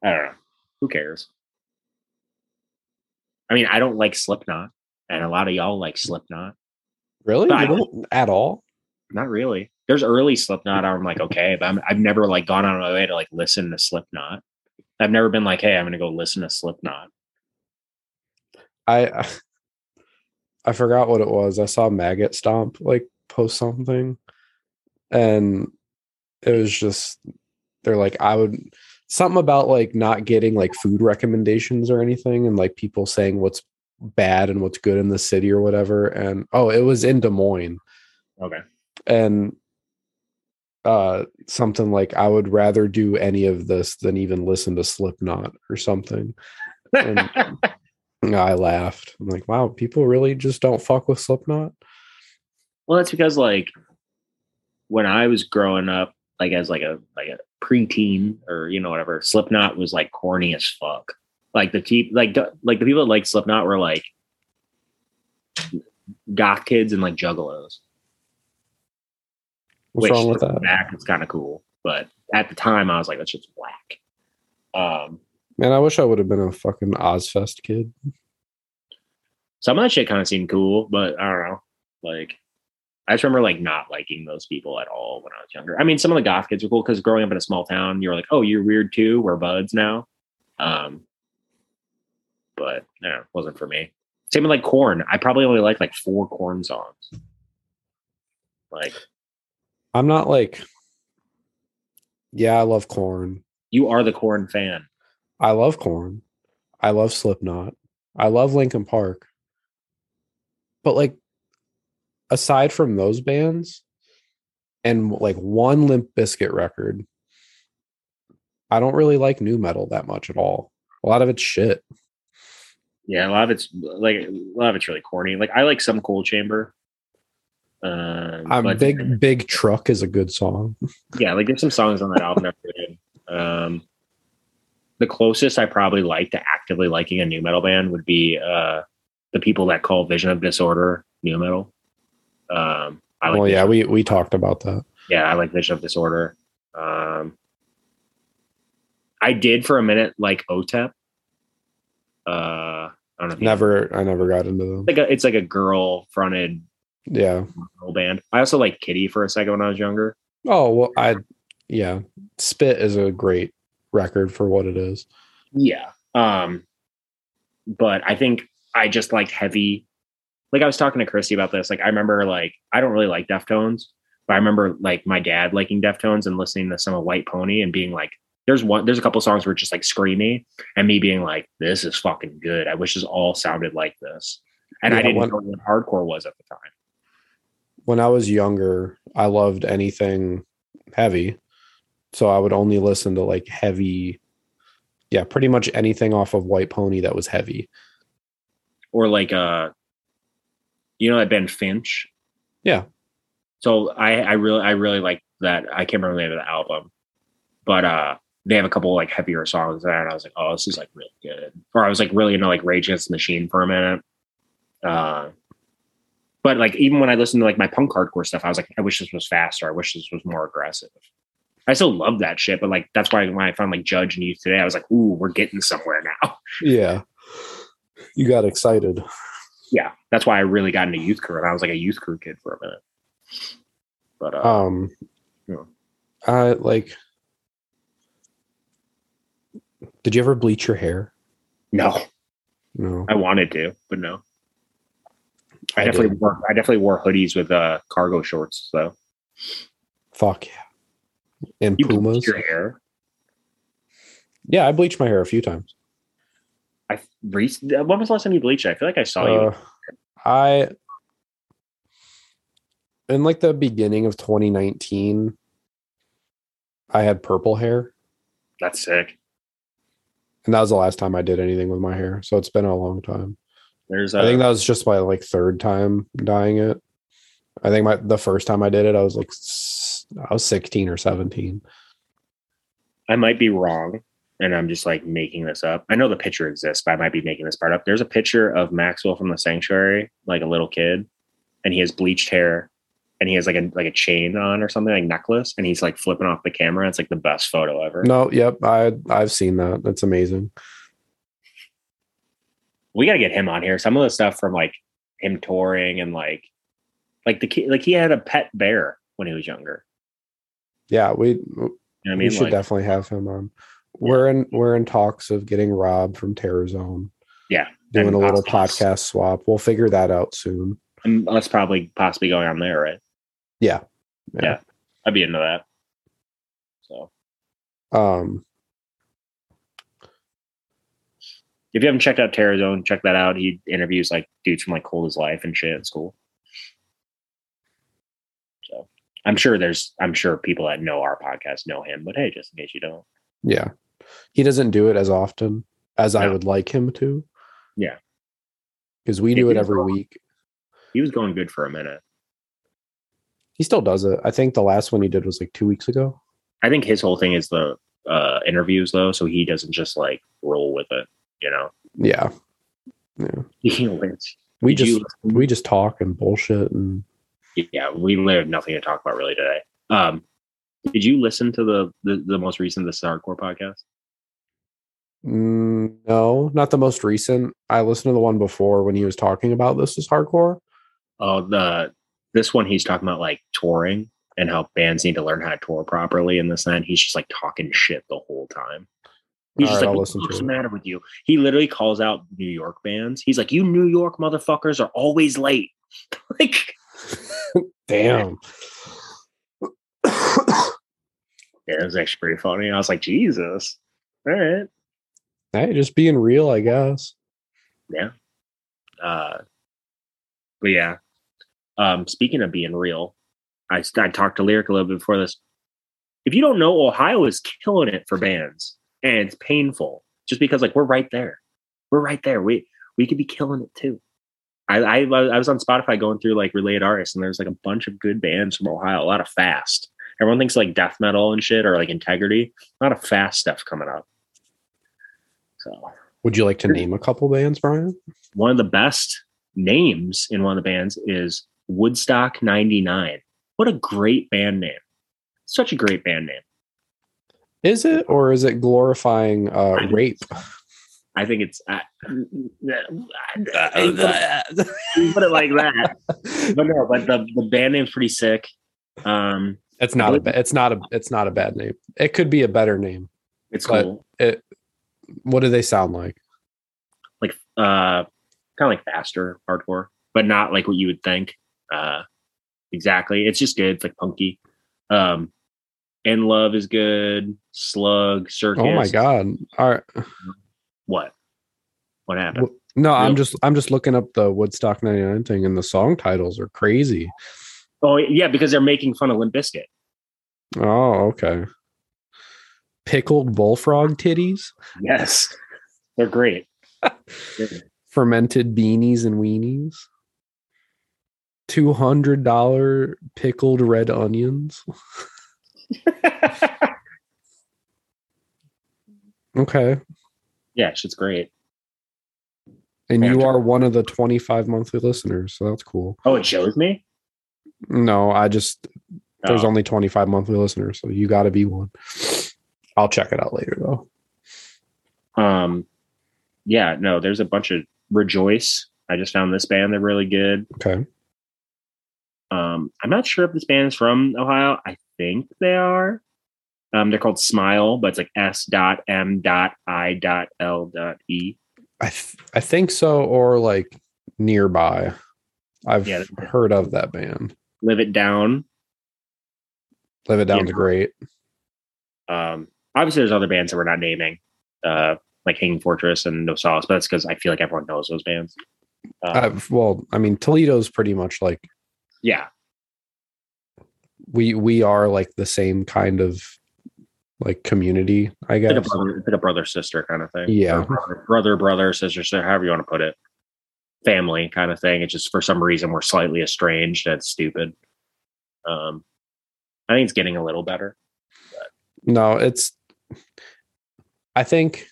I don't know. Who cares? I mean, I don't like Slipknot, and a lot of y'all like Slipknot. Really? You don't at all? Not really. There's early Slipknot. I'm like, okay, but I'm, I've never like gone out of my way to like listen to Slipknot. I've never been like, hey, I'm going to go listen to Slipknot. I I forgot what it was. I saw Maggot Stomp like post something, and it was just they're like, I would something about like not getting like food recommendations or anything, and like people saying what's bad and what's good in the city or whatever. And oh, it was in Des Moines. Okay. And uh, something like, I would rather do any of this than even listen to Slipknot or something. And I laughed. I'm like, wow, people really just don't fuck with Slipknot. Well, that's because like when I was growing up, like as like a like a preteen or you know whatever, Slipknot was like corny as fuck. Like the te- like like the people that liked Slipknot were like goth kids and like juggalos. What's wrong with that? Back, it's kind of cool, but at the time I was like, that shit's whack. Um, Man, I wish I would have been a fucking Ozfest kid. Some of that shit kind of seemed cool, but I don't know. Like, I just remember like not liking those people at all when I was younger. I mean, some of the goth kids were cool because growing up in a small town, you were like, oh, you're weird too. We're buds now. Um, but no, it wasn't for me. Same with like Korn. I probably only liked like four Korn songs. Like. I'm not like, yeah, I love Korn. You are the Korn fan. I love Korn. I love Slipknot. I love Linkin Park. But like, aside from those bands and like one Limp Bizkit record, I don't really like nu metal that much at all. A lot of it's shit. Yeah, a lot of it's like a lot of it's really corny. Like I like some Cold Chamber. Uh, I'm big. There. Big Truck is a good song. Yeah, like there's some songs on that album that really good. Um, the closest I probably like to actively liking a nu metal band would be uh, the people that call Vision of Disorder nu metal. Um, I like. Oh yeah, we we talked about that. Yeah, I like Vision of Disorder. Um, I did for a minute like O T E P. Uh, I don't know. If never, you know. I never got into them. Like a, it's like a girl fronted. Yeah, band. I also like Kitty for a second when I was younger. Oh well, I yeah, Spit is a great record for what it is. Yeah, um, but I think I just liked heavy. Like I was talking to Christy about this. Like I remember, like I don't really like Deftones, but I remember like my dad liking Deftones and listening to some of White Pony and being like, "There's one. There's a couple songs where it's just like screamy," and me being like, "This is fucking good. I wish this all sounded like this." And yeah, I didn't when- know what hardcore was at the time. When I was younger, I loved anything heavy. So I would only listen to like heavy. Yeah, pretty much anything off of White Pony that was heavy. Or like, uh, you know, that band Finch. Yeah. So I, I really, I really like that. I can't remember the name of the album, but, uh, they have a couple like heavier songs there. And I was like, oh, this is like really good. Or I was like really into like Rage Against the Machine for a minute. Uh, But like even when I listened to like my punk hardcore stuff, I was like, I wish this was faster. I wish this was more aggressive. I still love that shit, but like that's why when I found like Judge and Youth today, I was like, ooh, we're getting somewhere now. Yeah, you got excited. Yeah, that's why I really got into Youth Crew, and I was like a Youth Crew kid for a minute. But uh, um, yeah. I like. Did you ever bleach your hair? No, no. I wanted to, but no. I, I definitely did. wore I definitely wore hoodies with uh, cargo shorts though. Fuck yeah! And you Pumas. Bleach your hair? Yeah, I bleached my hair a few times. I re- when was the last time you bleached it? I feel like I saw uh, you. I in like the beginning of twenty nineteen, I had purple hair. That's sick. And that was the last time I did anything with my hair. So it's been a long time. There's a, I think that was just my like third time dyeing it. I think my the first time I did it, I was like I was sixteen or seventeen. I might be wrong, and I'm just like making this up. I know the picture exists, but I might be making this part up. There's a picture of Maxwell from the Sanctuary, like a little kid, and he has bleached hair, and he has like a like a chain on or something, like necklace, and he's like flipping off the camera. It's like the best photo ever. No, yep, I I've seen that. That's amazing. We gotta get him on here. Some of the stuff from like him touring and like like the kid, like he had a pet bear when he was younger. Yeah, we you know what I mean? we should like, definitely have him on. We're in we're in talks of getting Rob from Terror Zone. Yeah, doing a little podcast swap. We'll figure that out soon. And that's probably possibly going on there, right? Yeah, yeah, yeah. I'd be into that. So, um, if you haven't checked out Terror Zone, check that out. He interviews like dudes from like Cold as Life and shit. It's cool. So I'm sure there's I'm sure people that know our podcast know him, but hey, just in case you don't. Yeah. He doesn't do it as often as no. I would like him to. Yeah. Because we he do it every going, week. He was going good for a minute. He still does it. I think the last one he did was like two weeks ago. I think his whole thing is the uh, interviews, though. So he doesn't just like roll with it, you know? Yeah. Yeah. we just you, we just talk and bullshit. And yeah, we have nothing to talk about really today. Um, Did you listen to the, the, the most recent This Is Hardcore podcast? Mm, no, not the most recent. I listened to the one before when he was talking about This Is Hardcore. Oh, the this one he's talking about like touring and how bands need to learn how to tour properly and this and that. He's just like talking shit the whole time. He's All just right, like, what's the matter with you? He literally calls out New York bands. He's like, you New York motherfuckers are always late. Like, damn. Yeah, it was actually pretty funny. I was like, Jesus. All right. Hey, just being real, I guess. Yeah. Uh, but yeah. Um, speaking of being real, I, I talked to Lyric a little bit before this. If you don't know, Ohio is killing it for bands. And it's painful. Just because, like, we're right there. We're right there. We we could be killing it, too. I, I, I was on Spotify going through, like, related artists. And there's, like, a bunch of good bands from Ohio. A lot of fast. Everyone thinks like death metal and shit or like Integrity. A lot of fast stuff coming up. So, would you like to name a couple bands, Brian? One of the best names in one of the bands is Woodstock ninety-nine. What a great band name. Such a great band name. Is it, or is it glorifying uh, I rape? I think it's... Uh, put it like that. But no, but the, the band name's pretty sick. Um... It's not a. It's not a. It's not a bad name. It could be a better name. It's cool. It. What do they sound like? Like, uh, kind of like faster hardcore, but not like what you would think. Uh, exactly. It's just good. It's like punky. Um, In Love is good. Slug Circus. Oh my god! All right. What? What happened? Well, no, nope. I'm just. I'm just looking up the Woodstock ninety-nine thing, and the song titles are crazy. Oh, yeah, because they're making fun of Limp Bizkit. Oh, okay. Pickled bullfrog titties? Yes. They're great. Fermented beanies and weenies. two hundred dollars pickled red onions. Okay. Yeah, shit's great. And you are one of the twenty-five monthly listeners, so that's cool. Oh, it shows me? No, I just there's oh. only twenty-five monthly listeners, so you got to be one. I'll check it out later, though. Um, yeah, no, there's a bunch of Rejoice. I just found this band; they're really good. Okay. Um, I'm not sure if this band is from Ohio. I think they are. Um, they're called Smile, but it's like S dot M dot I dot L dot E. I th- I think so, or like nearby. I've yeah, heard of that band. Live It Down. Live It Down's yeah. great. Um, obviously, there's other bands that we're not naming, uh, like Hanging Fortress and No Solace, but that's because I feel like everyone knows those bands. Um, well, I mean, Toledo's pretty much like... Yeah. We we are like the same kind of like community, I guess. It's like a brother, it's like a brother-sister kind of thing. Yeah. Brother, brother, brother, sister, sister, however you want to put it. Family kind of thing. It's just for some reason we're slightly estranged. That's stupid. Um, I think it's getting a little better. But. No, it's I think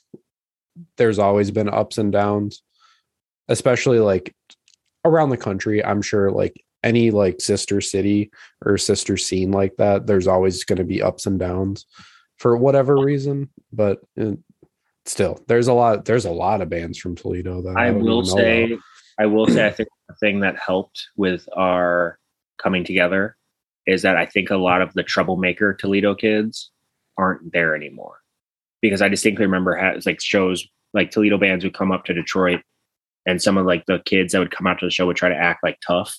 there's always been ups and downs, especially like around the country. I'm sure like any like sister city or sister scene like that, there's always going to be ups and downs for whatever reason. But it, still, there's a lot. There's a lot of bands from Toledo that I, I will say. About. I will say, I think the thing that helped with our coming together is that I think a lot of the troublemaker Toledo kids aren't there anymore, because I distinctly remember how, like shows like Toledo bands would come up to Detroit, and some of like the kids that would come out to the show would try to act like tough,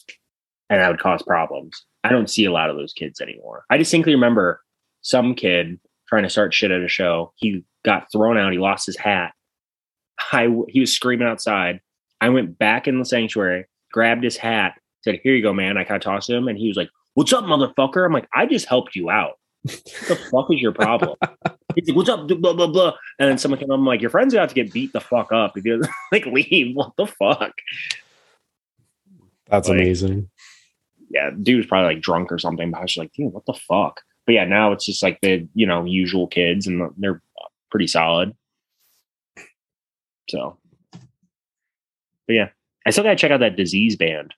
and that would cause problems. I don't see a lot of those kids anymore. I distinctly remember some kid trying to start shit at a show. He got thrown out. He lost his hat. I, he was screaming outside. I went back in the sanctuary, grabbed his hat, said, "Here you go, man." I kind of tossed him, and he was like, "What's up, motherfucker?" I'm like, "I just helped you out. What the fuck is your problem?" He's like, "What's up? Blah, blah, blah." And then someone came up, I'm like, "Your friend's about to get beat the fuck up. If you doesn't, like, leave. What the fuck?" That's like, amazing. Yeah, dude was probably like drunk or something, but I was like, dude, what the fuck? But yeah, now it's just like the, you know, usual kids, and they're pretty solid. So. But yeah, I still gotta check out that Disease band.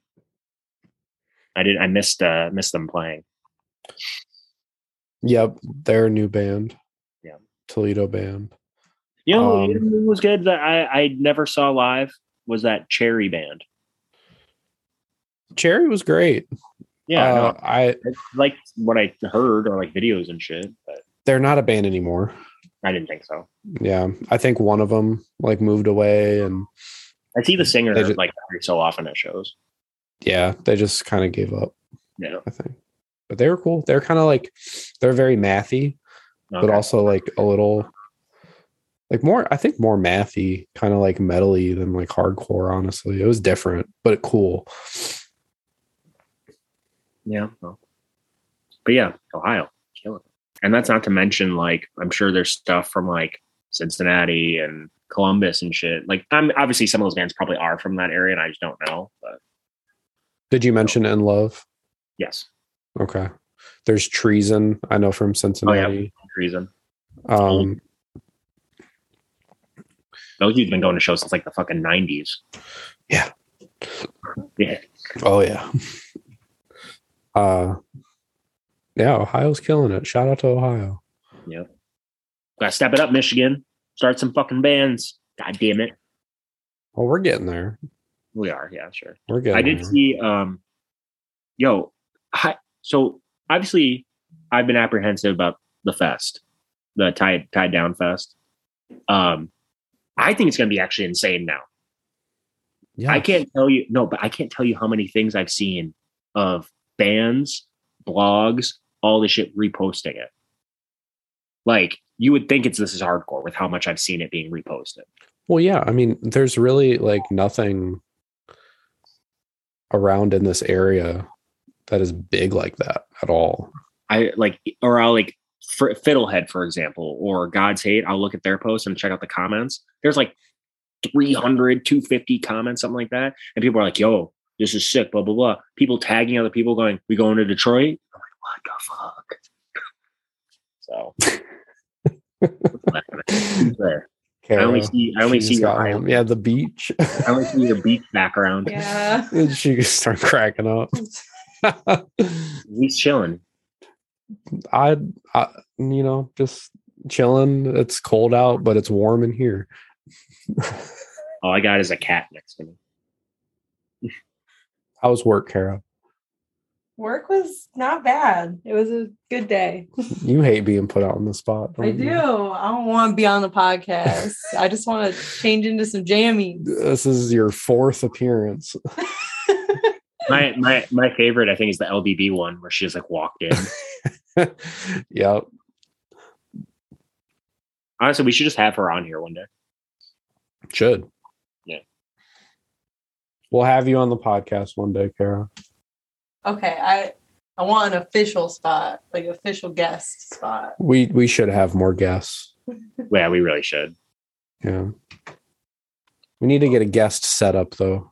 I did. I missed. Uh, missed them playing. Yep, they're a new band. Yeah, Toledo band. You know, um, it was good that I, I never saw live was that Cherry band. Cherry was great. Yeah, uh, no, I, I liked what I heard or like videos and shit. But they're not a band anymore. I didn't think so. Yeah, I think one of them like moved away and. I see the singer just, like every so often at shows. Yeah, they just kind of gave up. Yeah, I think. But they were cool. They're kind of like they're very mathy, okay. But also like a little like more. I think more mathy, kind of like metal-y than like hardcore. Honestly, it was different, but cool. Yeah, well. But yeah, Ohio, killing it. And that's not to mention like I'm sure there's stuff from like Cincinnati and Columbus and shit. Like, I'm obviously some of those bands probably are from that area, and I just don't know. But did you mention In Love? Yes. Okay. There's Treason. I know from Cincinnati. Oh, yeah. Treason. Um, those you've been going to shows since like the fucking nineties. Yeah. Yeah. Oh yeah. Uh, yeah. Ohio's killing it. Shout out to Ohio. Yep. Gotta step it up, Michigan. Start some fucking bands. God damn it. Well, we're getting there. We are. Yeah, sure. We're getting I did there. see, um, yo, I, so obviously I've been apprehensive about the fest, the tied, tied down fest. Um, I think it's going to be actually insane now. Yes. I can't tell you. No, but I can't tell you how many things I've seen of bands, blogs, all this shit reposting it. Like, you would think it's This Is Hardcore with how much I've seen it being reposted. Well, yeah. I mean, there's really like nothing around in this area that is big like that at all. I like, or I'll like for Fiddlehead, for example, or God's Hate. I'll look at their posts and check out the comments. There's like three hundred, two hundred fifty comments, something like that. And people are like, yo, this is sick, blah, blah, blah. People tagging other people going, we going to Detroit? I'm like, what the fuck? So. I only see I only see your yeah the beach. I only see your beach background. Yeah, she just start cracking up. He's chilling. I, I, you know, just chilling. It's cold out, but it's warm in here. All I got is a cat next to me. How was work, Kara? Work was not bad. It was a good day. You hate being put out on the spot. I do. You? I don't want to be on the podcast. I just want to change into some jammies. This is your fourth appearance. my my my favorite, I think, is the L B B one where she just like walked in. Yep. Honestly, we should just have her on here one day. Should. Yeah. We'll have you on the podcast one day, Kara. Okay, I I want an official spot, like official guest spot. We we should have more guests. Yeah, we really should. Yeah. We need to get a guest set up though.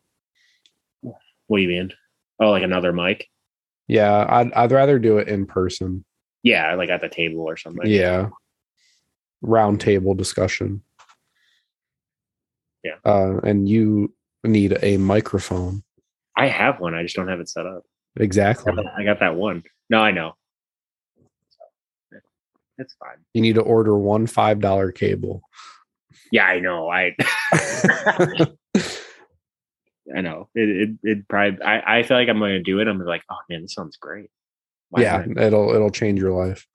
What do you mean? Oh, like another mic? Yeah, I'd I'd rather do it in person. Yeah, like at the table or something. Yeah. roundtable discussion. Yeah. Uh, and you need a microphone. I have one. I just don't have it set up. Exactly. I got that, I got that one. No, I know. That's fine. You need to order one five dollar cable. Yeah, I know. I I know. It it, it probably I, I feel like I'm gonna do it. I'm gonna be like, oh man, this sounds great. Why yeah, it'll it'll change your life.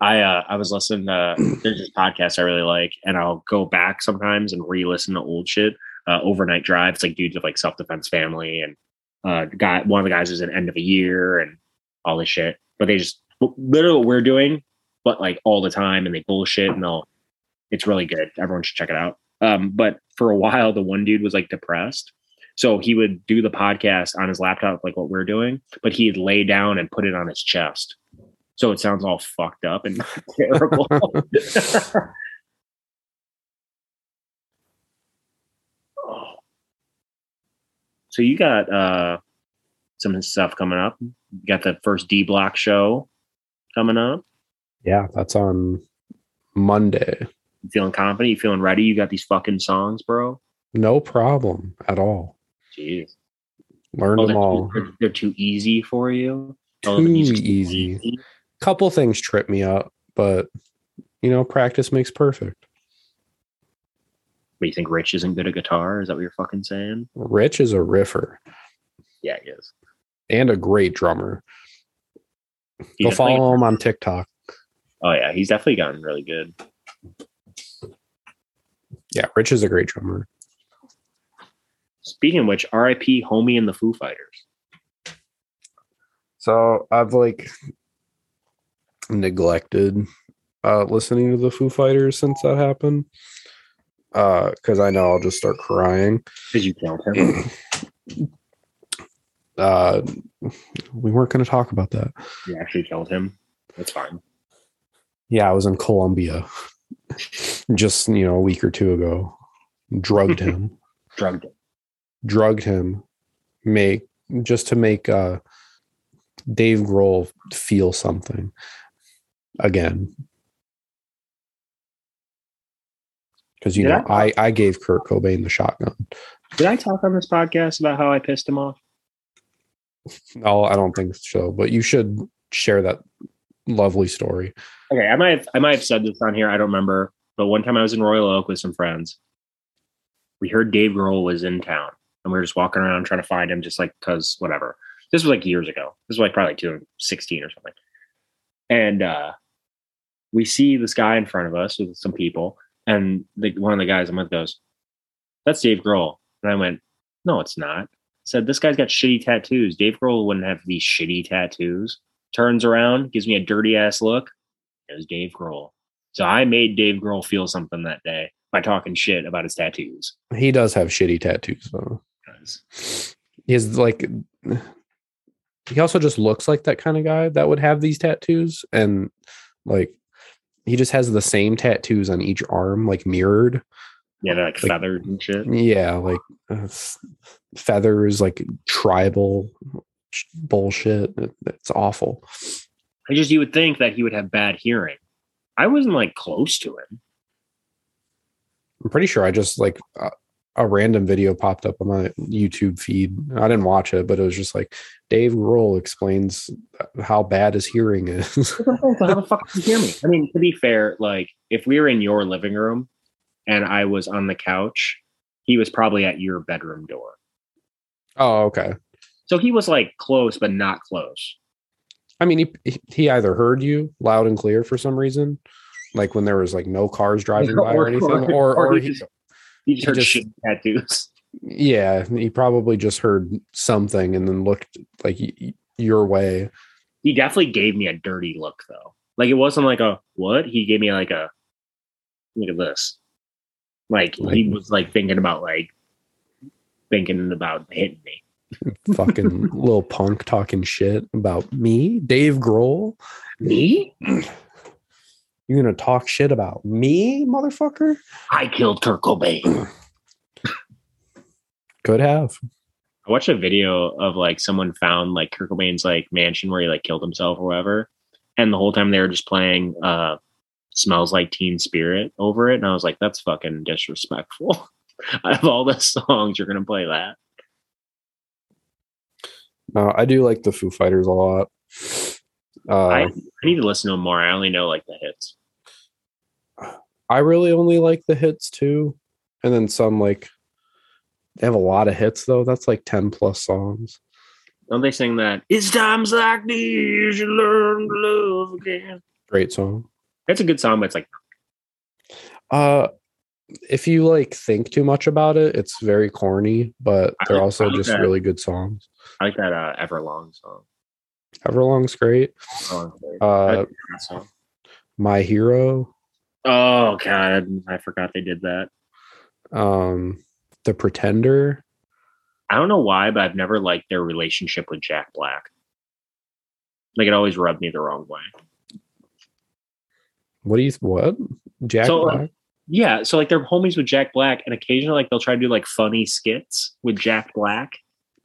I uh, I was listening to there's this podcast I really like, and I'll go back sometimes and re-listen to old shit. Uh, Overnight Drive. It's like dudes with like self-defense family, and uh, guy one of the guys is an end of a year and all this shit. But they just literally what we're doing, but like all the time, and they bullshit and they'll. It's really good. Everyone should check it out. Um, but for a while, the one dude was like depressed. So he would do the podcast on his laptop, like what we're doing, but he'd lay down and put it on his chest. So it sounds all fucked up and terrible. Oh. So you got uh, some stuff coming up. You got the first D Block show coming up. Yeah, that's on Monday. You feeling confident? You feeling ready? You got these fucking songs, bro? No problem at all. Jeez. Learn oh, them all. Too, they're, they're too easy for you? Too oh, easy. easy. Couple things trip me up, but, you know, practice makes perfect. What, you think Rich isn't good at guitar? Is that what you're fucking saying? Rich is a riffer. Yeah, he is. And a great drummer. He's Go follow him on TikTok. Oh, yeah. He's definitely gotten really good. Yeah, Rich is a great drummer. Speaking of which, R I P homie and the Foo Fighters. So I've like neglected uh, listening to the Foo Fighters since that happened. Because uh, I know I'll just start crying. Did you count him? uh, we weren't going to talk about that. You actually killed him? That's fine. Yeah, I was in Colombia. Just, you know, a week or two ago, drugged him, drugged him, drugged him, make just to make uh, Dave Grohl feel something again. Because, you did know, I, I, I gave Kurt Cobain the shotgun. Did I talk on this podcast about how I pissed him off? No, I don't think so, but you should share that lovely story. Okay, I might have, I might have said this on here. I don't remember. But one time I was in Royal Oak with some friends. We heard Dave Grohl was in town, and we were just walking around trying to find him, just like because whatever. This was like years ago. This was like probably like two thousand sixteen or something. And uh, we see this guy in front of us with some people, and the, one of the guys I'm with goes, "That's Dave Grohl." And I went, "No, it's not." I said, "This guy's got shitty tattoos. Dave Grohl wouldn't have these shitty tattoos." Turns around, gives me a dirty ass look. It was Dave Grohl. So I made Dave Grohl feel something that day by talking shit about his tattoos. He does have shitty tattoos, though. He does. He's like, he also just looks like that kind of guy that would have these tattoos. And like, he just has the same tattoos on each arm, like mirrored. Yeah, they're like, like feathered and shit. Yeah, like uh, feathers, like tribal bullshit. It's awful. I just, you would think that he would have bad hearing. I wasn't like close to him. I'm pretty sure I just like uh, a random video popped up on my YouTube feed. I didn't watch it, but it was just like Dave Grohl explains how bad his hearing is. How the fuck can you hear me? I mean, to be fair, like if we were in your living room and I was on the couch, he was probably at your bedroom door. Oh, okay. So he was like close, but not close. I mean, he he either heard you loud and clear for some reason, like when there was like no cars driving by or, or anything, or, or, or he, he just, he just he heard just, shit tattoos. Yeah, he probably just heard something and then looked like y- your way. He definitely gave me a dirty look, though. Like it wasn't like a what? He gave me like a look at this. Like, like he was like thinking about like thinking about hitting me. Fucking little punk talking shit about me, Dave Grohl. Me? You're gonna talk shit about me, motherfucker? I killed Kurt Cobain. Could have. I watched a video of like someone found like Kurt Cobain's like mansion where he like killed himself or whatever, and the whole time they were just playing uh Smells Like Teen Spirit over it. And I was like, that's fucking disrespectful. Out of all the songs, you're going to play that. No, I do like the Foo Fighters a lot. Uh, I, I need to listen to them more. I only know like the hits. I really only like the hits too. And then some, like, they have a lot of hits though. That's like ten plus songs. Don't they sing that? It's times like these you learn to love again. Great song. That's a good song, but it's like, uh, if you like think too much about it, it's very corny. But they're like, also like just that. Really good songs. I like that uh, Everlong song. Everlong's great. Everlong's great. Uh, song. My Hero. Oh God, I forgot they did that. Um, The Pretender. I don't know why, but I've never liked their relationship with Jack Black. Like, it always rubbed me the wrong way. What do you, what? Jack so, Black? Uh, yeah, so like they're homies with Jack Black, and occasionally like they'll try to do like funny skits with Jack Black.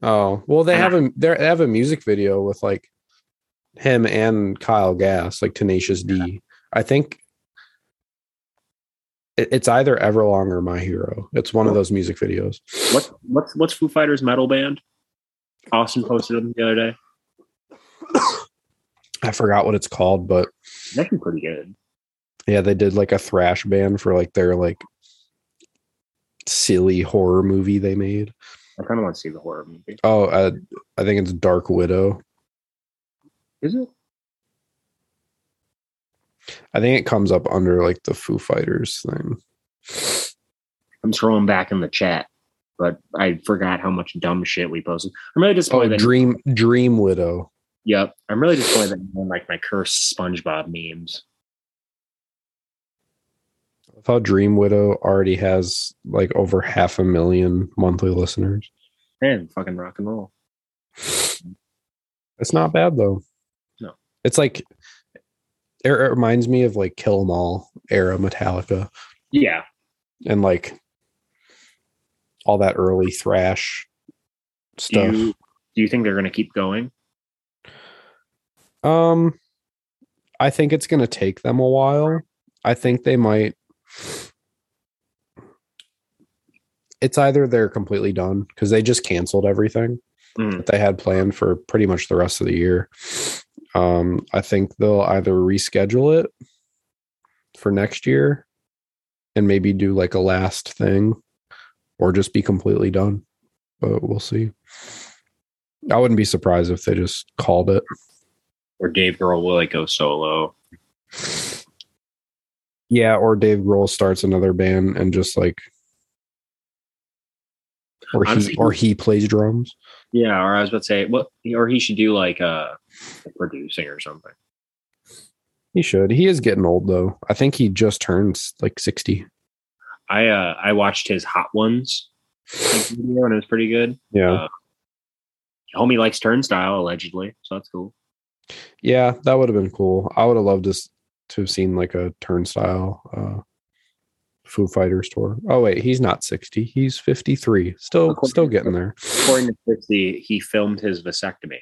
Oh, well, they and have I, a they have a music video with like him and Kyle Gass, like Tenacious D. Yeah. I think it, it's either Everlong or My Hero. It's one oh. of those music videos. What's what's what's Foo Fighters metal band? Austin posted them the other day. I forgot what it's called, but that's pretty good. Yeah, they did like a thrash band for like their like silly horror movie they made. I kind of want to see the horror movie. Oh, uh, I think it's Dark Widow. Is it? I think it comes up under like the Foo Fighters thing. I'm scrolling back in the chat, but I forgot how much dumb shit we posted. I'm really disappointed. Oh, Dream that- Dream Widow. Yep, I'm really disappointed that I don't like my cursed SpongeBob memes. I thought Dream Widow already has like over half a million monthly listeners. Man, fucking rock and roll. It's not bad though. No. It's like, it reminds me of like Kill 'Em All era Metallica. Yeah. And like all that early thrash stuff. Do you, do you think they're going to keep going? Um, I think it's going to take them a while. I think they might. It's either they're completely done because they just canceled everything mm. that they had planned for pretty much the rest of the year. Um, I think they'll either reschedule it for next year and maybe do like a last thing or just be completely done. But we'll see. I wouldn't be surprised if they just called it. Or Dave Grohl will like go solo. Yeah, or Dave Grohl starts another band and just like, or Honestly, he or he plays drums. Yeah, or I was about to say, what? Or he should do like uh, producing or something. He should. He is getting old though. I think he just turned like sixty. I uh, I watched his Hot Ones video and it was pretty good. Yeah, uh, homie likes Turnstile allegedly, so that's cool. Yeah, that would have been cool. I would have loved to to have seen like a Turnstile uh, Foo Fighters tour. Oh wait, he's not sixty; he's fifty-three. Still, according still getting there. According to fifty, he filmed his vasectomy.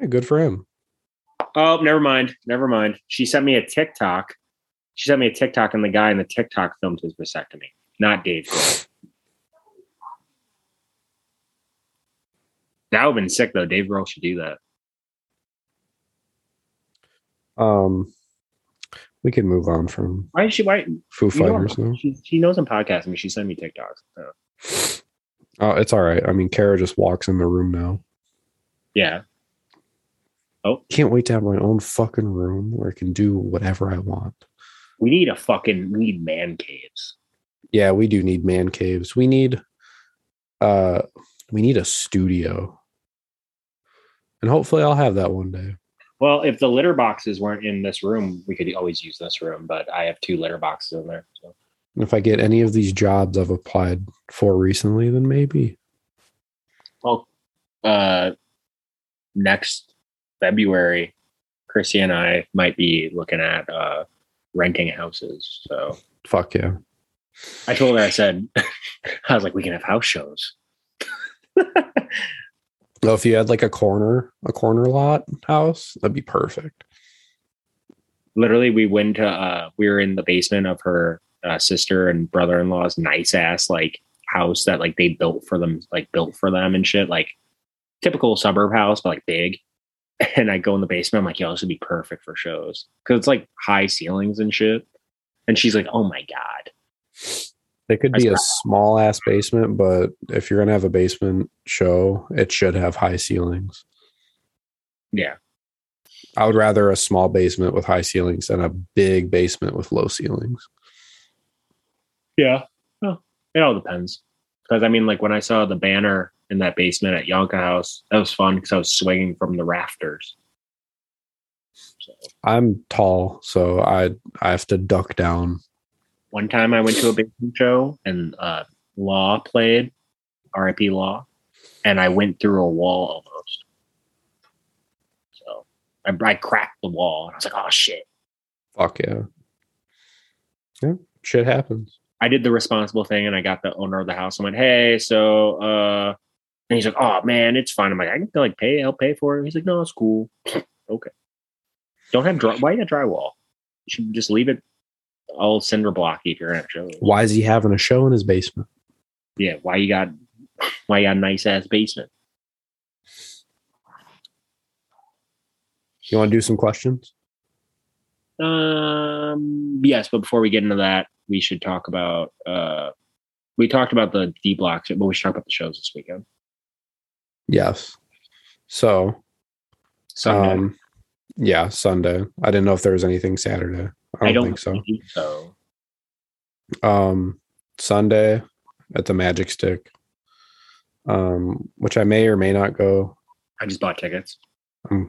Hey, good for him. Oh, never mind, never mind. She sent me a TikTok. She sent me a TikTok, and the guy in the TikTok filmed his vasectomy, not Dave. That would have been sick, though. Dave Grohl should do that. Um, we can move on from why is she why Foo Fighters now. She, she knows I'm podcasting. I mean, she sent me TikToks. So. Oh, it's all right. I mean, Kara just walks in the room now. Yeah. Oh, can't wait to have my own fucking room where I can do whatever I want. We need a fucking we need man caves. Yeah, we do need man caves. We need uh. We need a studio. And hopefully I'll have that one day. Well, if the litter boxes weren't in this room, we could always use this room, but I have two litter boxes in there. So. If I get any of these jobs I've applied for recently, then maybe. Well, uh, next February, Chrissy and I might be looking at uh, renting houses. So fuck yeah. I told her, I said, I was like, we can have house shows. So if you had like a corner, a corner lot house, that'd be perfect. literally we went to, uh, we were in the basement of her uh, sister and brother-in-law's nice ass, like house that like they built for them, like built for them and shit, like typical suburb house, but like big. And I go in the basement. I'm like, yo, this would be perfect for shows. Cause it's like high ceilings and shit. And she's like, oh my God. It could be a small ass basement, but if you're going to have a basement show, it should have high ceilings. Yeah. I would rather a small basement with high ceilings than a big basement with low ceilings. Yeah. Well, it all depends. Cause I mean, like when I saw the banner in that basement at Yonka House, that was fun. Cause I was swinging from the rafters. So. I'm tall, so I, I have to duck down. One time I went to a basement show and uh, Law played, R I P Law, and I went through a wall almost. So I, I cracked the wall and I was like, oh shit. Fuck yeah. Yeah, shit happens. I did the responsible thing and I got the owner of the house and went, hey, so, uh, and he's like, oh man, it's fine. I'm like, I can like pay, I'll pay for it. And he's like, no, it's cool. Okay. Don't have, dry- why you got drywall? You should just leave it. All cinder blocky if you're at shows. Why is he having a show in his basement? Yeah, why you got why you got a nice ass basement? You want to do some questions? Um, yes, but before we get into that, we should talk about uh, we talked about the D Block, but we should talk about the shows this weekend. Yes. So, Sunday. Um, yeah, Sunday. I didn't know if there was anything Saturday. I don't, I don't think, think so. so. Um, Sunday at the Magic Stick, um, which I may or may not go. I just bought tickets. I'm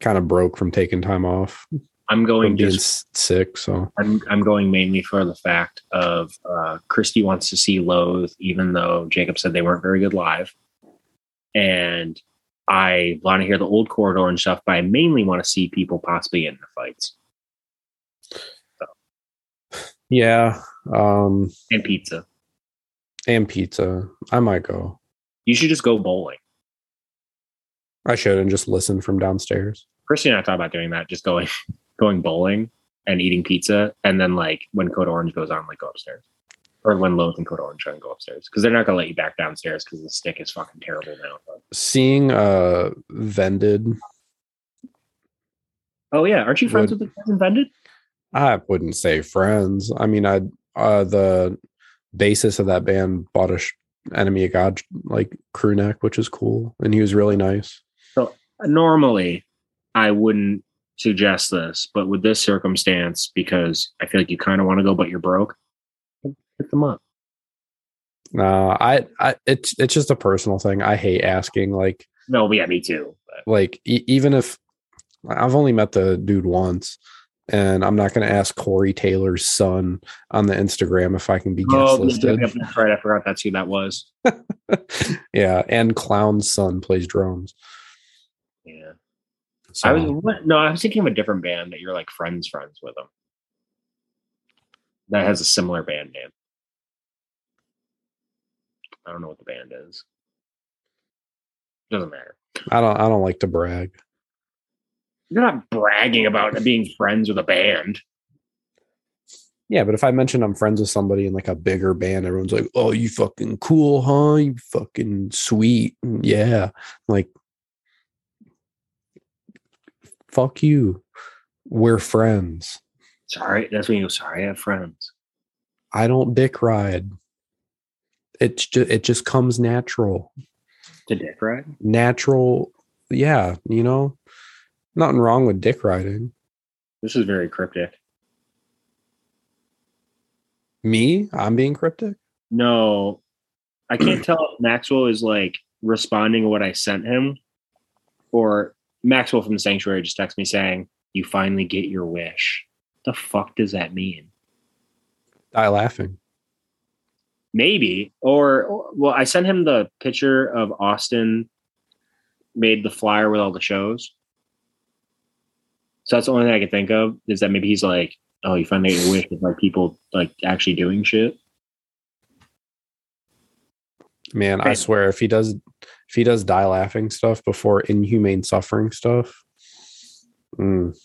kind of broke from taking time off. I'm going being just, sick, so I'm I'm going mainly for the fact of uh, Christy wants to see Loathe, even though Jacob said they weren't very good live, and I want to hear the old corridor and stuff, but I mainly want to see people possibly get into fights. So. Yeah. Um, and pizza. And pizza. I might go. You should just go bowling. I should, and just listen from downstairs. Christy and I thought about doing that, just going going bowling and eating pizza, and then like when Code Orange goes on, like go upstairs. Or when Loathe and Code Orange try and go upstairs. Because they're not going to let you back downstairs because the stick is fucking terrible now. But. Seeing uh, Vended. Oh, yeah. Aren't you friends would, with the guys in Vended? I wouldn't say friends. I mean, I uh, the bassist of that band bought a sh- Enemy of God like crew neck, which is cool. And he was really nice. So normally, I wouldn't suggest this. But with this circumstance, because I feel like you kind of want to go, but you're broke. Hit them up. No, uh, I, I, it's it's just a personal thing. I hate asking. Like, no, yeah, me too. But. Like, e- even if I've only met the dude once, and I'm not going to ask Corey Taylor's son on the Instagram if I can be guest oh, listed. Yeah, that's right, I forgot that's who that was. Yeah, and Clown's son plays drums. Yeah, so. I was what, no, I was thinking of a different band that you're like friends friends with them. That has a similar band name. I don't know what the band is. Doesn't matter. I don't I don't like to brag. You're not bragging about being friends with a band. Yeah, but if I mention I'm friends with somebody in like a bigger band, everyone's like, oh, you fucking cool, huh? You fucking sweet. Yeah. Like, fuck you. We're friends. Sorry. That's when you go, sorry, I have friends. I don't dick ride. It's just, it just comes natural. To dick ride? Natural, yeah, you know? Nothing wrong with dick riding. This is very cryptic. Me? I'm being cryptic? No. I can't tell if Maxwell is, like, responding to what I sent him. Or Maxwell from the Sanctuary just texted me saying, you finally get your wish. The fuck does that mean? Die laughing. Maybe. Or, or, well, I sent him the picture of Austin made the flyer with all the shows. So that's the only thing I could think of is that maybe he's like, oh, you finally get your wish with like people like actually doing shit. Man, right. I swear if he does if he does die laughing stuff before inhumane suffering stuff. Mm.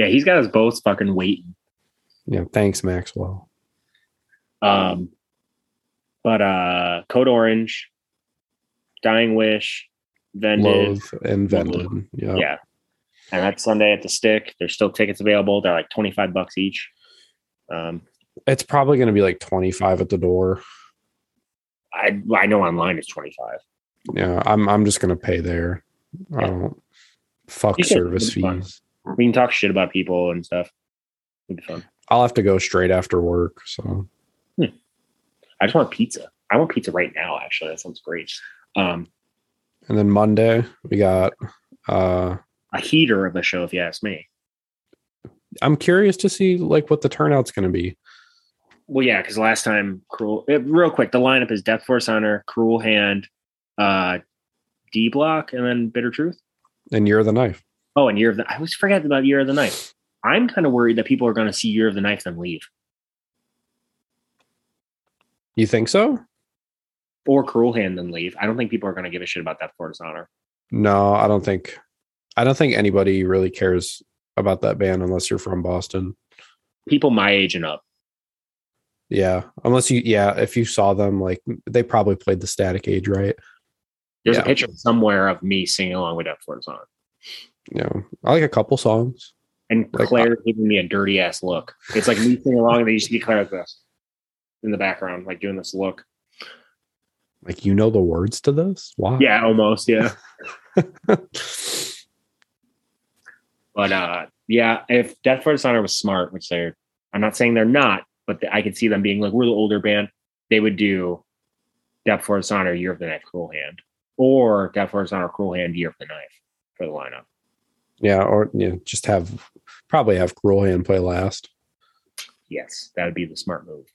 Yeah, he's got us both fucking waiting. Yeah, thanks, Maxwell. Um, but uh, Code Orange, Dying Wish, Vended, Love and Vended. Yeah, yeah. And that's Sunday at the Stick. There's still tickets available. They're like twenty-five bucks each. Um, it's probably going to be like twenty-five at the door. I I know online it's twenty-five. Yeah, I'm I'm just going to pay there. I don't fuck you service fees. Fun. We can talk shit about people and stuff. It'd be fun. I'll have to go straight after work. So hmm. I just want pizza. I want pizza right now. Actually, that sounds great. Um, and then Monday we got uh, a heater of a show. If you ask me, I'm curious to see like what the turnout's going to be. Well, yeah, because last time, Cruel. It, real quick, the lineup is Death Force Honor, Cruel Hand, uh, D Block, and then Bitter Truth. And Year of the Knife. Oh, and Year of the... I always forget about Year of the Knife. I'm kind of worried that people are going to see Year of the Knife then leave. You think so? Or Cruel Hand then leave. I don't think people are going to give a shit about that for Dishonor. No, I don't think... I don't think anybody really cares about that band unless you're from Boston. People my age and up. Yeah, unless you, yeah, if you saw them, like, they probably played the Static Age, right? There's yeah. a picture somewhere of me singing along with Death Force Honor. Yeah, I like a couple songs. And Claire like, giving me a dirty ass look. It's like me singing along, and they used to get Claire like this in the background, like doing this look. Like, you know the words to this? Wow. Yeah, almost. Yeah. But uh, yeah, if Death Force Honor was smart, which they're, I'm not saying they're not. But I could see them being like, we're the older band. They would do Death for Honor, Year of the Knife, Cruel Hand. Or Death for Honor, Cruel Hand, Year of the Knife for the lineup. Yeah, or you know, just have, probably have Cruel Hand play last. Yes, that would be the smart move.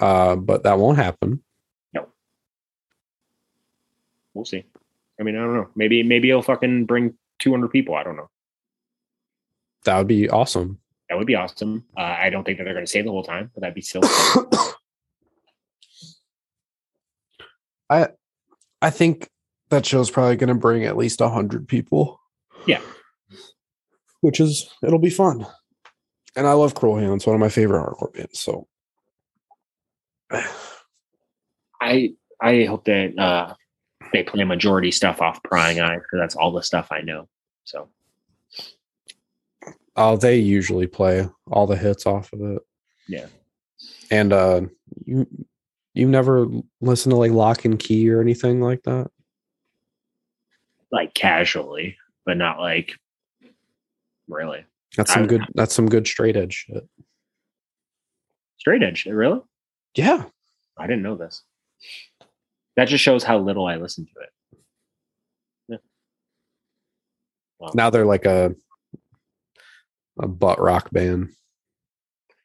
Uh, but that won't happen. No. We'll see. I mean, I don't know. Maybe, maybe he'll fucking bring two hundred people. I don't know. That would be awesome. That would be awesome. Uh, I don't think that they're going to stay the whole time, but that'd be silly. I, I think that show's probably going to bring at least a hundred people. Yeah, which is it'll be fun, and I love Cruel Hand. It's one of my favorite hardcore bands. So, I I hope that uh, they play majority stuff off Prying Eye because that's all the stuff I know. So. Oh, they usually play all the hits off of it. Yeah. And uh, you you never listen to like Lock and Key or anything like that? Like casually, but not like really. That's some I, good that's some good straight edge shit. Straight edge shit, really? Yeah. I didn't know this. That just shows how little I listen to it. Yeah. Wow. Now they're like a A butt rock band.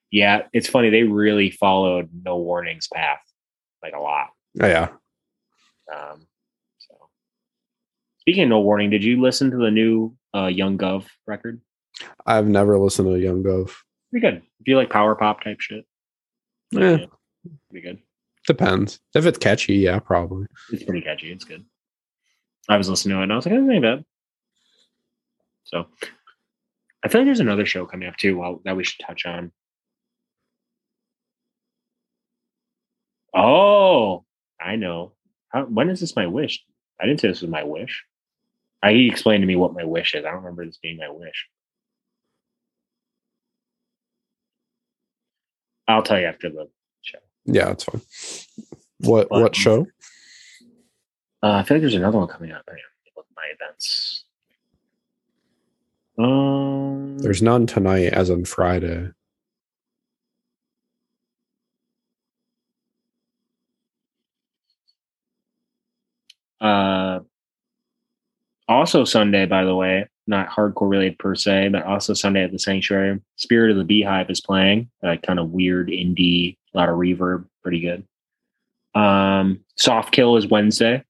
Yeah, it's funny. They really followed No Warning's path like a lot. Oh, yeah. Um, so. Speaking of No Warning, did you listen to the new uh, Young Gov record? I've never listened to Young Gov. Pretty good. Do you like power pop type shit? Yeah. yeah. Pretty good. Depends. If it's catchy, yeah, probably. It's pretty catchy. It's good. I was listening to it and I was like, oh, it ain't bad. So. I feel like there's another show coming up too well, that we should touch on. Oh, I know. How, when is this my wish? I didn't say this was my wish. I, he explained to me what my wish is. I don't remember this being my wish. I'll tell you after the show. Yeah, that's fine. What but, what show? Uh, I feel like there's another one coming up. I look at my events. Um, There's none tonight, as on Friday. Uh, also Sunday, by the way, not hardcore related per se, but also Sunday at the Sanctuary. Spirit of the Beehive is playing, like kind of weird indie, a lot of reverb, pretty good. Um, Soft Kill is Wednesday,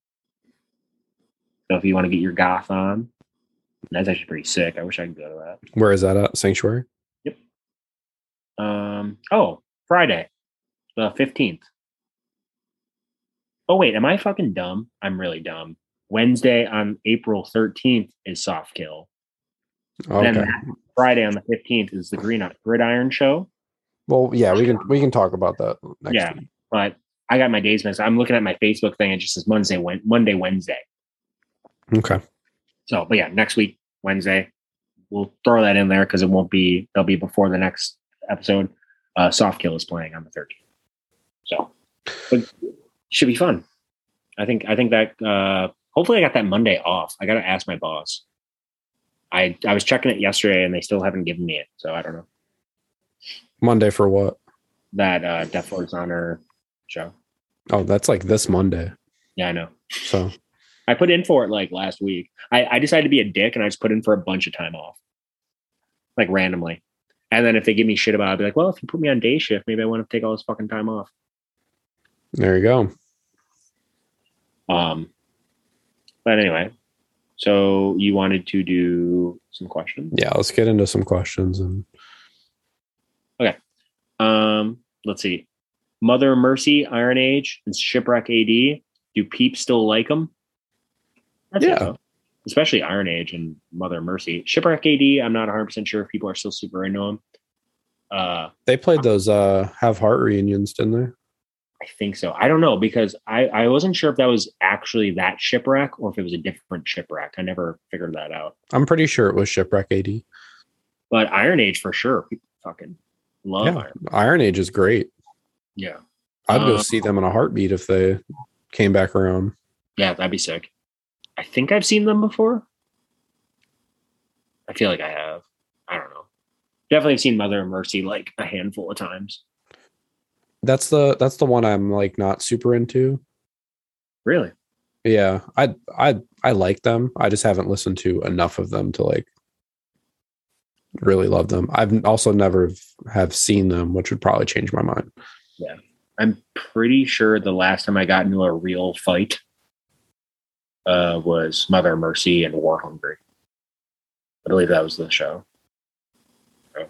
so if you want to get your goth on. That's actually pretty sick. I wish I could go to that. Where is that at? Sanctuary? Yep. Um. Oh, Friday, the fifteenth. Oh, wait. Am I fucking dumb? I'm really dumb. Wednesday on April thirteenth is Soft Kill. Okay. And then Friday on the fifteenth is the Green Gridiron show. Well, yeah, we can we can talk about that next yeah, week. But I got my days mixed. I'm looking at my Facebook thing. It just says Monday, Monday, Wednesday. Okay. So, but yeah, next week, Wednesday, we'll throw that in there because it won't be, they'll be before the next episode. Uh, Soft Kill is playing on the thirteenth. So, but should be fun. I think, I think that, uh, hopefully I got that Monday off. I got to ask my boss. I, I was checking it yesterday and they still haven't given me it. So I don't know. Monday for what? That uh, Death Lords Honor show. Oh, that's like this Monday. Yeah, I know. So I put in for it like last week. I, I decided to be a dick and I just put in for a bunch of time off. Like randomly. And then if they give me shit about it, I'll be like, well, if you put me on day shift, maybe I want to take all this fucking time off. There you go. Um, but anyway, so you wanted to do some questions? Yeah, let's get into some questions. And okay. Um, let's see. Mother Mercy, Iron Age, and Shipwreck A D. Do peeps still like them? That's yeah. It, especially Iron Age and Mother Mercy. Shipwreck A D, I'm not one hundred percent sure if people are still super into them. Uh, they played those uh, Have Heart reunions, didn't they? I think so. I don't know, because I, I wasn't sure if that was actually that Shipwreck or if it was a different Shipwreck. I never figured that out. I'm pretty sure it was Shipwreck A D. But Iron Age, for sure. People fucking love yeah, Iron Age. Iron Age is great. Yeah. I'd um, go see them in a heartbeat if they came back around. Yeah, that'd be sick. I think I've seen them before. I feel like I have. I don't know. Definitely seen Mother of Mercy like a handful of times. That's the that's the one I'm like not super into. Really? Yeah. I I I like them. I just haven't listened to enough of them to like really love them. I've also never have seen them, which would probably change my mind. Yeah. I'm pretty sure the last time I got into a real fight Uh, was Mother Mercy and War Hungry. I believe that was the show. So,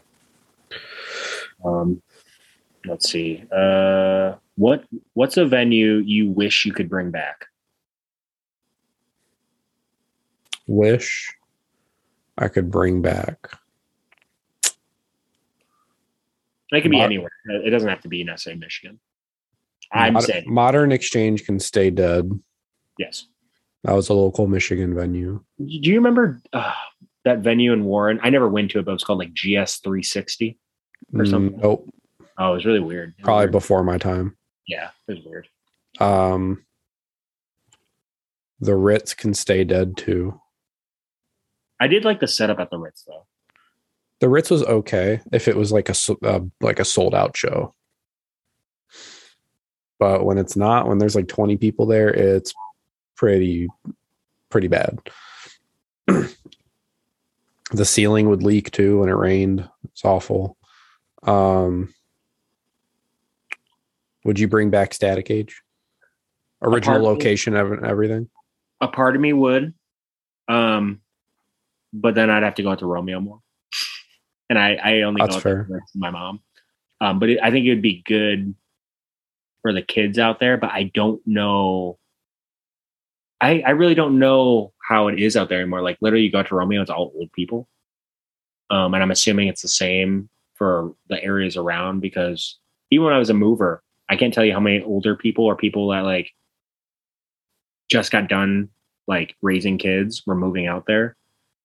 um, let's see. Uh, what what's a venue you wish you could bring back? Wish I could bring back. It could be Mod- anywhere. It doesn't have to be necessarily Michigan. I'm Mod- saying Modern Exchange can stay dead. Yes. That was a local Michigan venue. Do you remember uh, that venue in Warren? I never went to it, but it was called like G S three sixty or something. Mm, nope. Oh, it was really weird. Was Probably weird. Before my time. Yeah, it was weird. Um, the Ritz can stay dead too. I did like the setup at the Ritz though. The Ritz was okay if it was like a uh, like a sold out show, but when it's not, when there's like twenty people there, it's pretty pretty bad. The ceiling would leak too when it rained. It's awful. Um would you bring back Static Age? Original location and everything? A part of me would. Um but then I'd have to go out to Romeo more. And I, I only That's go out to my mom. Um but it, I think it would be good for the kids out there, but I don't know I, I really don't know how it is out there anymore. Like literally you go to Romeo, it's all old people. Um, and I'm assuming it's the same for the areas around, because even when I was a mover, I can't tell you how many older people or people that like just got done like raising kids were moving out there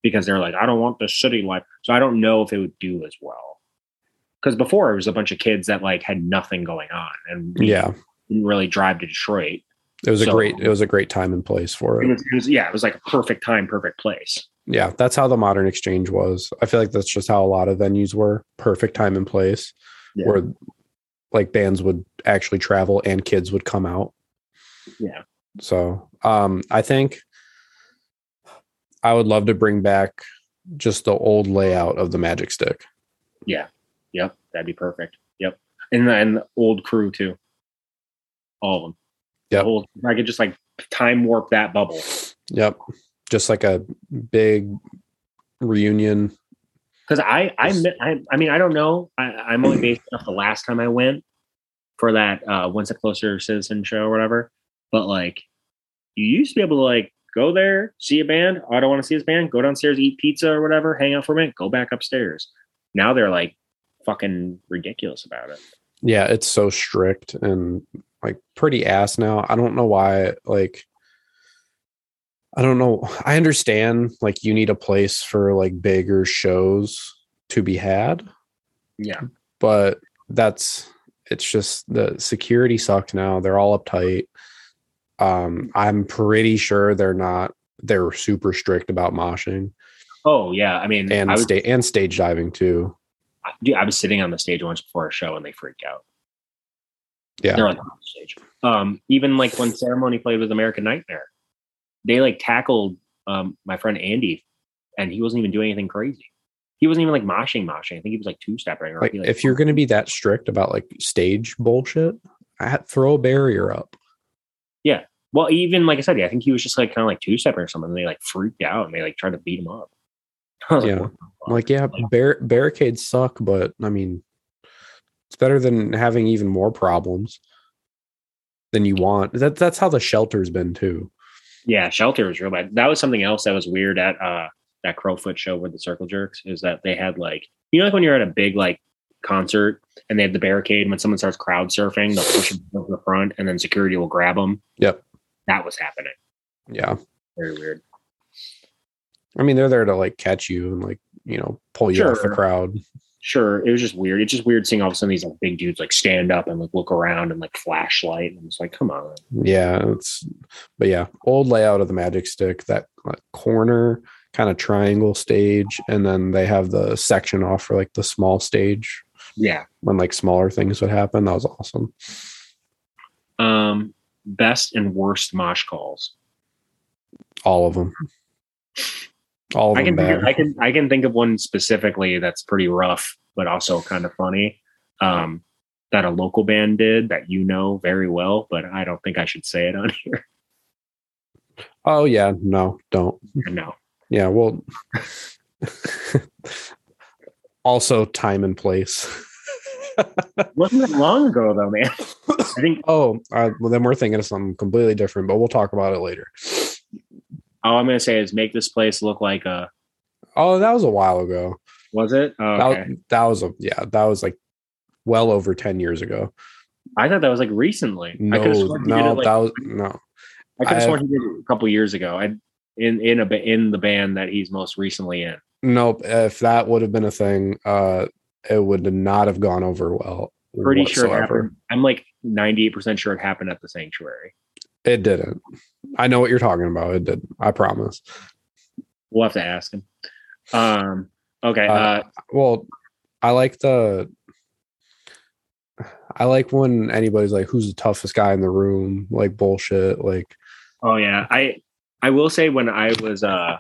because they're like, I don't want the city life. So I don't know if it would do as well. Cause before it was a bunch of kids that like had nothing going on and yeah, didn't really drive to Detroit. It was so, a great, it was a great time and place for it. It was, it was, yeah, it was like a perfect time, perfect place. Yeah, that's how the Modern Exchange was. I feel like that's just how a lot of venues were. Perfect time and place, yeah. Where like bands would actually travel and kids would come out. Yeah. So um, I think I would love to bring back just the old layout of the Magic Stick. Yeah. Yep. That'd be perfect. Yep. And then old crew too. All of them. Yep. Whole, I could just like time warp that bubble. Yep. Just like a big reunion. Because I, I, I, I mean, I don't know. I, I'm only based off the last time I went for that uh, One Step Closer Citizen show or whatever. But like, you used to be able to like Go there, see a band. Oh, I don't want to see this band. Go downstairs, eat pizza or whatever, hang out for a minute, go back upstairs. Now they're like fucking ridiculous about it. Yeah, it's so strict and like pretty ass now. I don't know why. Like, I don't know. I understand like you need a place for like bigger shows to be had. Yeah. But that's, it's just the security sucks now. They're all uptight. Um, I'm pretty sure they're not, they're super strict about moshing. Oh yeah. I mean, and, I was, sta- and stage diving too. I, dude, I was sitting on the stage once before a show and they freaked out. Yeah. They're on the stage. Um, even like when Ceremony played with American Nightmare, they like tackled, um, my friend Andy, and he wasn't even doing anything crazy. He wasn't even like moshing, moshing. I think he was like two-stepping. Like, like, if you're going to be that strict about like stage bullshit, I had, throw a barrier up. Yeah. Well, even like I said, yeah, I think he was just like kind of like two-stepping or something. And they like freaked out and they like tried to beat him up. I was, yeah. Like, I'm like, yeah, bar- barricades suck, but I mean, it's better than having even more problems than you want. That that's how the shelter's been too. Yeah, shelter was real bad. That was something else that was weird at uh that Crofoot show with the Circle Jerks, is that they had like, you know, like when you're at a big like concert and they have the barricade, and when someone starts crowd surfing, they'll push them over the front and then security will grab them. Yep. That was happening. Yeah. Very weird. I mean, they're there to like catch you and like, you know, pull you sure. off the crowd. Sure. It was just weird. It's just weird seeing all of a sudden these like big dudes like stand up and like look around and like flashlight. And it's like, come on. Yeah. It's, but yeah, old layout of the Magic Stick, that like, corner kind of triangle stage, and then they have the section off for like the small stage. Yeah, when like smaller things would happen. That was awesome. Um, best and worst mosh calls. All of them. All of I them. Can think of, I can I can think of one specifically that's pretty rough, but also kind of funny. Um, that a local band did that you know very well, but I don't think I should say it on here. Oh yeah, no, don't. No. Yeah, well, also time and place. Wasn't that long ago, though, man? I think. Oh, uh, well, then we're thinking of something completely different, but we'll talk about it later. All I'm going to say is make this place look like a. Oh, that was a while ago. Was it? Oh, okay. That, that was a yeah. That was like well over ten years ago. I thought that was like recently. No, I no, like, that was no. I could have sworn he did it a couple years ago. I. in in a in the band that he's most recently in. Nope. If that would have been a thing, uh it would not have gone over well. Pretty whatsoever. Sure it happened. I'm like ninety-eight percent sure it happened at the Sanctuary. It didn't. I know what you're talking about. It did. I promise. We'll have to ask him. Um okay. Uh, uh well, I like the I like when anybody's like, who's the toughest guy in the room? Like bullshit. Like, oh yeah. I I will say when I was uh,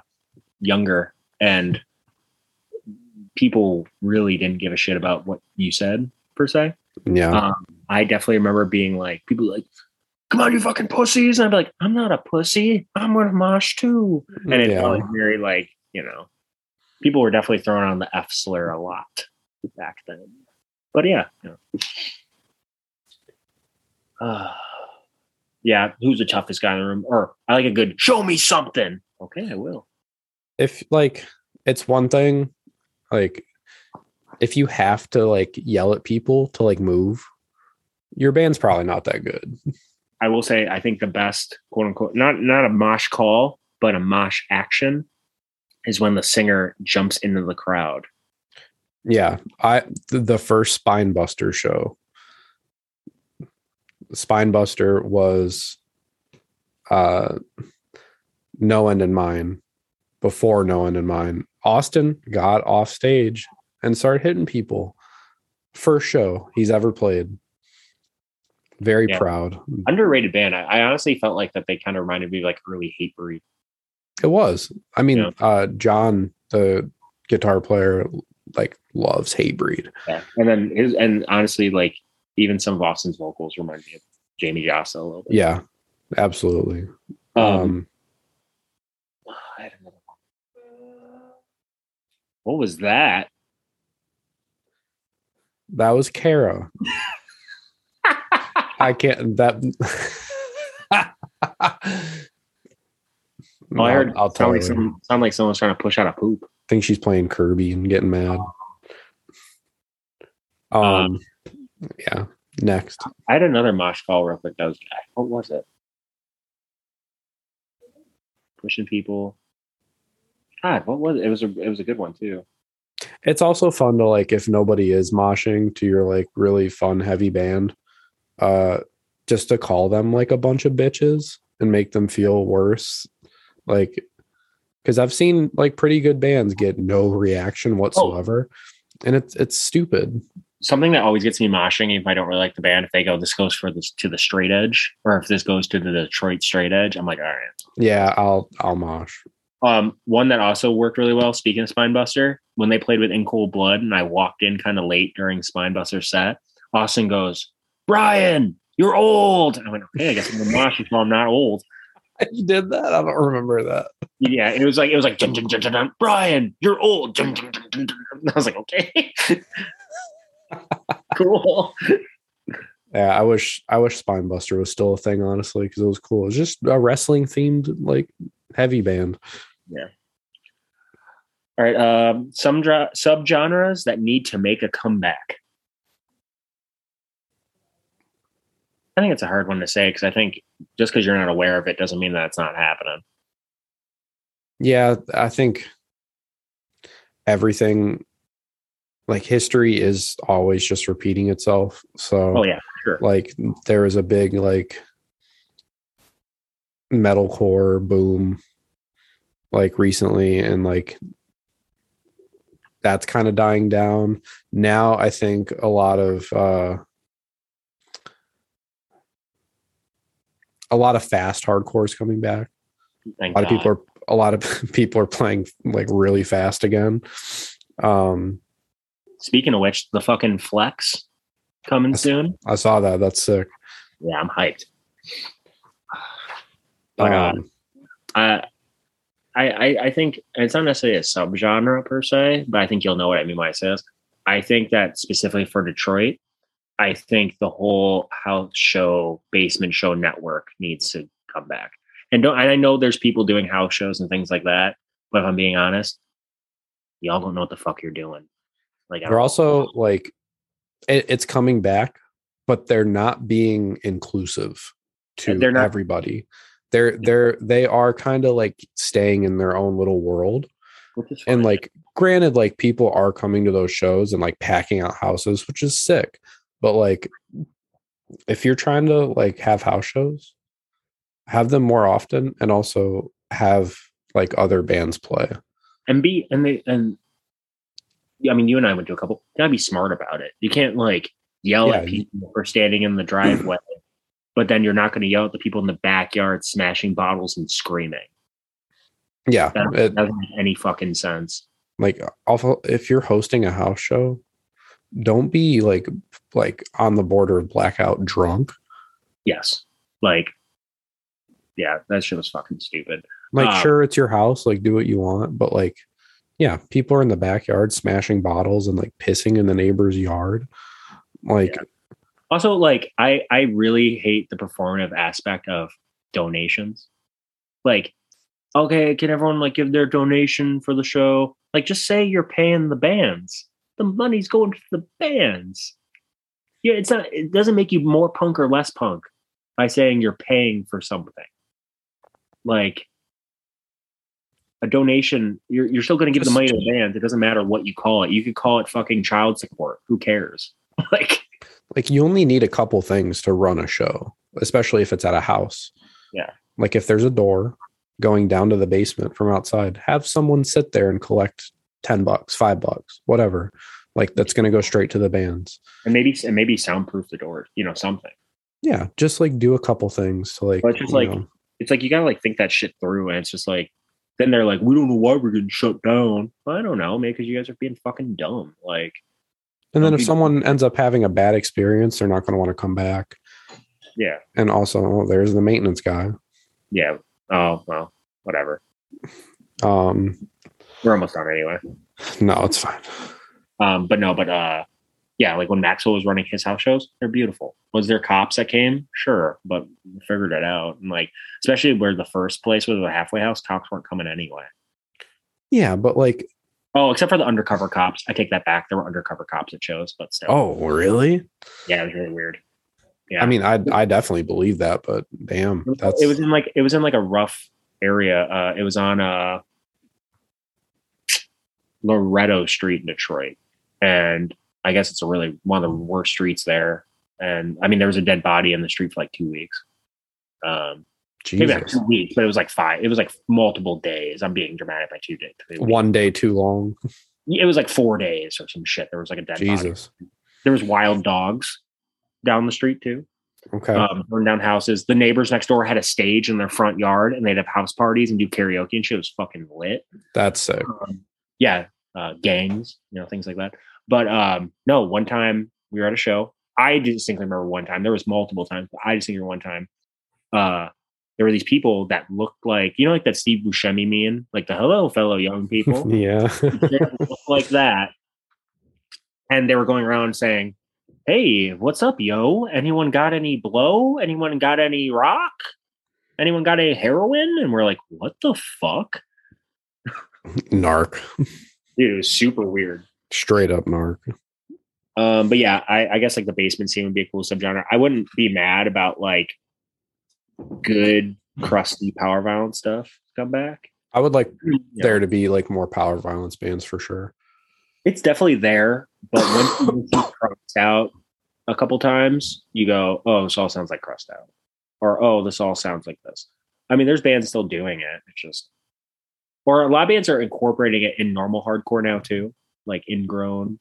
younger and people really didn't give a shit about what you said, per se. Yeah. Um, I definitely remember being like, people like, come on, you fucking pussies. And I'd be like, I'm not a pussy. I'm going to mosh too. And it yeah. felt very like, you know, people were definitely throwing on the F slur a lot back then. But yeah. Yeah. Uh, Yeah, who's the toughest guy in the room? Or I like a good show me something. Okay, I will. If like it's one thing, like if you have to like yell at people to like move, your band's probably not that good. I will say I think the best quote unquote not not a mosh call, but a mosh action is when the singer jumps into the crowd. Yeah. I the first Spinebuster show. Spinebuster was uh, No End in Mind, before No End in Mind. Austin got off stage and started hitting people. First show he's ever played. Very yeah. proud. Underrated band. I, I honestly felt like that they kind of reminded me of like early Hatebreed. It was. I mean, yeah. uh, John, the guitar player, like loves Hatebreed. Yeah. And then his, and honestly, like, even some of Austin's vocals remind me of Jamie Jossa a little bit. Yeah, absolutely. Um, um, I don't know. What was that? That was Kara. I can't. That. Well, I heard I'll sound, like someone, sound like someone's trying to push out a poop. I think she's playing Kirby and getting mad. Um, um yeah. Next. I had another mosh call real quick. That was what was it? Pushing people. God, what was it? It was a it was a good one too. It's also fun to, like, if nobody is moshing to your, like, really fun heavy band, uh, just to call them like a bunch of bitches and make them feel worse. Like, because I've seen, like, pretty good bands get no reaction whatsoever. Oh. And it's it's stupid. Something that always gets me moshing, if I don't really like the band, if they go, this goes for this to the straight edge, or if this goes to the Detroit straight edge, I'm like, all right. Yeah, I'll I'll mosh. Um, one that also worked really well, speaking of Spinebuster, when they played with In Cold Blood and I walked in kind of late during Spinebuster's set, Austin goes, Brian, you're old. And I went, okay, I guess I'm going to mosh until I'm not old. You did that? I don't remember that. Yeah, it was like, it was like, dun, dun, dun, dun, dun, Brian, you're old. Dun, dun, dun, dun, dun. I was like, okay. Cool. Yeah, I wish I wish Spinebuster was still a thing, honestly, because it was cool. It was just a wrestling themed, like, heavy band. Yeah. All right. Um, some dr- subgenres that need to make a comeback. I think it's a hard one to say because I think just because you're not aware of it doesn't mean that it's not happening. Yeah, I think everything. Like, history is always just repeating itself. So, oh, yeah, sure. Like, there was a big, like, metalcore boom, like, recently, and, like, that's kind of dying down. Now, I think a lot of, uh, a lot of fast hardcore is coming back. Thank a lot God. of people are, a lot of people are playing, like, really fast again. Um, Speaking of which, the fucking Flex coming I, soon. I saw that. That's sick. Yeah, I'm hyped. But, um, uh, I, I, I think it's not necessarily a subgenre per se, but I think you'll know what I mean when I say this. I think that specifically for Detroit, I think the whole house show, basement show network needs to come back. And don't I know there's people doing house shows and things like that, but if I'm being honest, y'all don't know what the fuck you're doing. Like, they're also know. like, it, it's coming back, but they're not being inclusive to they're not, everybody. They're they're they are kind of like staying in their own little world. And like, granted, like, people are coming to those shows and like packing out houses, which is sick. But like, if you're trying to like have house shows, have them more often, and also have like other bands play. And be and they and. I mean, you and I went to a couple. You gotta be smart about it. You can't like yell yeah, at people for standing in the driveway, but then you're not going to yell at the people in the backyard smashing bottles and screaming. Yeah, that it, doesn't make any fucking sense. Like, if you're hosting a house show, don't be like like on the border of blackout drunk. Yes, like, yeah, that shit was fucking stupid. Like, um, sure, it's your house. Like, do what you want, but like. Yeah, people are in the backyard smashing bottles and like pissing in the neighbor's yard. Like, yeah. Also, like, I, I really hate the performative aspect of donations. Like, okay, can everyone like give their donation for the show? Like, just say you're paying the bands. The money's going to the bands. Yeah, it's not. It doesn't make you more punk or less punk by saying you're paying for something. Like. A donation, you're you're still going to give the money to the band. It doesn't matter what you call it. You could call it fucking child support. Who cares? like, like you only need a couple things to run a show, especially if it's at a house. Yeah. Like if there's a door going down to the basement from outside, have someone sit there and collect ten bucks, five bucks, whatever. Like that's going to go straight to the bands. And maybe, and maybe soundproof the door, you know, something. Yeah. Just like do a couple things to like, but it's just like, know. It's like, you got to like think that shit through. And it's just like, then they're like, we don't know why we're getting shut down. Well, I don't know, man, because you guys are being fucking dumb. Like, and then if someone ends up having a bad experience, they're not going to want to come back. Yeah. And also, oh, there's the maintenance guy. Yeah. Oh, well, whatever. Um, we're almost done anyway. No, it's fine. Um, but no, but uh, yeah, like when Maxwell was running his house shows, they're beautiful. Was there cops that came? Sure, but we figured it out. And like, especially where the first place was a halfway house, cops weren't coming anyway. Yeah, but like, oh, except for the undercover cops. I take that back. There were undercover cops at shows, but still. Oh, really? Yeah, it was really weird. Yeah, I mean, I I definitely believe that, but damn, that's it was in like it was in like a rough area. Uh, it was on uh, Loretto Street in Detroit, and I guess it's a really one of the worst streets there. And I mean, there was a dead body in the street for like two weeks. Um, Jesus. Maybe like two weeks, but it was like five. It was like multiple days. I'm being dramatic by two days. One day too long. It was like four days or some shit. There was like a dead Jesus. body. There was wild dogs down the street too. Okay. Um, burned down houses. The neighbors next door had a stage in their front yard, and they'd have house parties and do karaoke and shit. It was fucking lit. That's sick. Um, yeah, uh, gangs, you know, things like that. But um, no, one time we were at a show. I distinctly remember one time. There was multiple times, but I distinctly remember one time. Uh, there were these people that looked like, you know, like that Steve Buscemi meme, like the hello, fellow young people. Yeah. They looked like that. And they were going around saying, hey, what's up, yo? Anyone got any blow? Anyone got any rock? Anyone got any heroin? And we're like, what the fuck? Narc. Dude, it was super weird. Straight up narc. Um, but yeah, I, I guess like the basement scene would be a cool subgenre. I wouldn't be mad about like good, crusty power violence stuff come back. I would like yeah. there to be like more power violence bands for sure. It's definitely there, but when you crust out a couple times, you go, oh, this all sounds like crust out. Or, oh, this all sounds like this. I mean, there's bands still doing it. It's just, or a lot of bands are incorporating it in normal hardcore now too. Like ingrown,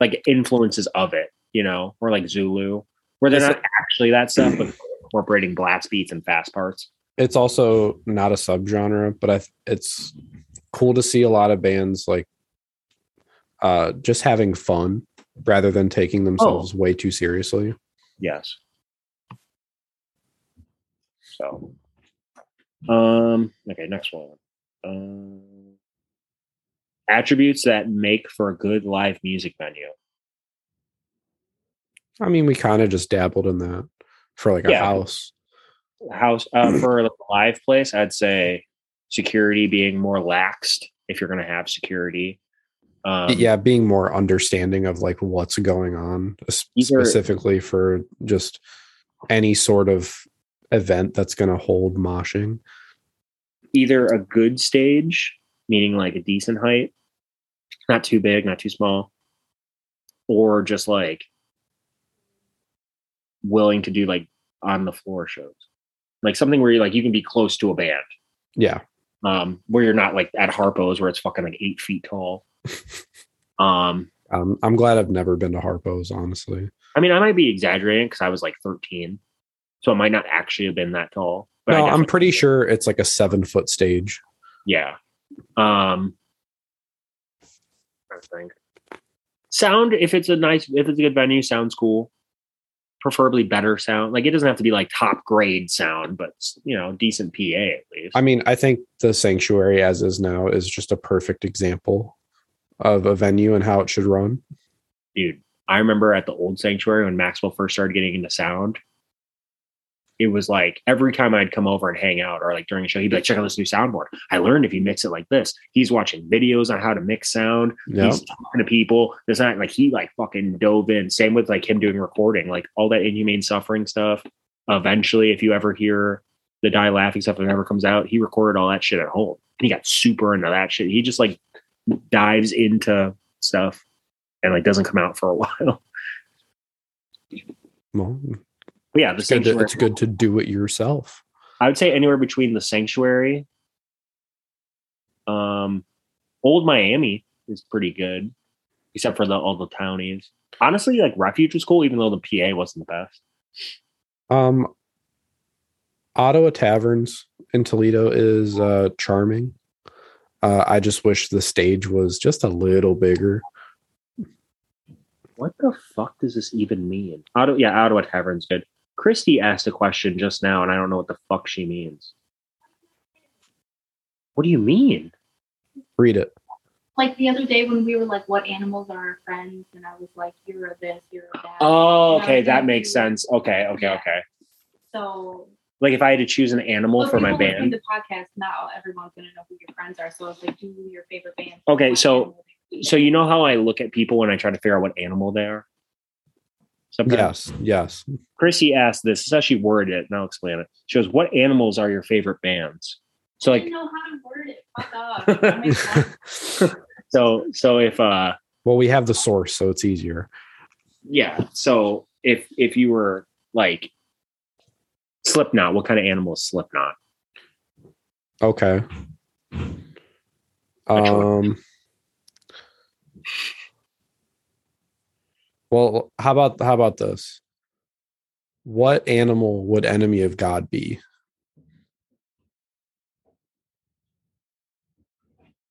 like influences of it, you know, or like Zulu, where they're it's not a, actually that stuff, but incorporating blast beats and fast parts. It's also not a subgenre, but I th- it's cool to see a lot of bands like uh, just having fun rather than taking themselves oh. way too seriously. Yes. So, um, okay, next one. Um, Attributes that make for a good live music venue. I mean, we kind of just dabbled in that for like a yeah. house. House uh, for like a live place, I'd say security being more laxed if you're going to have security. Um, yeah, being more understanding of like what's going on, specifically either, for just any sort of event that's going to hold moshing. Either a good stage, meaning like a decent height. Not too big, not too small, or just like willing to do like on the floor shows, like something where you like you can be close to a band. Yeah, um, where you're not like at Harpo's where it's fucking like eight feet tall. um, um, I'm glad I've never been to Harpo's, honestly. I mean, I might be exaggerating because I was like thirteen, so it might not actually have been that tall. But no, I'm pretty sure it's like a seven foot stage. Yeah. Um. I think sound, if it's a nice, if it's a good venue, sounds cool. Preferably better sound. Like it doesn't have to be like top grade sound, but you know, decent P A at least. I mean, I think the Sanctuary as is now is just a perfect example of a venue and how it should run. Dude, I remember at the old Sanctuary when Maxwell first started getting into sound, it was like every time I'd come over and hang out or like during a show, he'd be like, check out this new soundboard. I learned if you mix it like this, he's watching videos on how to mix sound. Yep. He's talking to people. There's not like he like fucking dove in. Same with like him doing recording, like all that Inhumane Suffering stuff. Eventually, if you ever hear the Die Laughing stuff that never comes out, he recorded all that shit at home. And he got super into that shit. He just like dives into stuff and like doesn't come out for a while. Well, but yeah, the it's Sanctuary. Good to, it's good to do it yourself. I would say anywhere between the Sanctuary. Um, Old Miami is pretty good, except for the all the townies. Honestly, like Refuge was cool, even though the P A wasn't the best. Um, Ottawa Taverns in Toledo is uh, charming. Uh, I just wish the stage was just a little bigger. What the fuck does this even mean? Ottawa, yeah, Ottawa Taverns good. Christy asked a question just now, and I don't know what the fuck she means. What do you mean? Read it. like the other day when we were like, what animals are our friends? And I was like, you're a this, you're a that. Oh, okay. That makes you. sense. Okay. Okay. Yeah. Okay. So. Like if I had to choose an animal for my band. The podcast, not everyone's going to know who your friends are. So it's like, do your favorite band. Okay. So, so you know how I look at people when I try to figure out what animal they are? Sometimes. Yes. Yes. Chrissy asked this. This is how she worded it. And I'll explain it. She goes, what animals are your favorite bands? So like, I didn't know how to word it. Fuck off. That makes sense. So, so if, uh, well, we have the source, so it's easier. Yeah. So if, if you were like Slipknot, what kind of animal is Slipknot? Okay. Um, well, how about, how about this? What animal would Enemy of God be?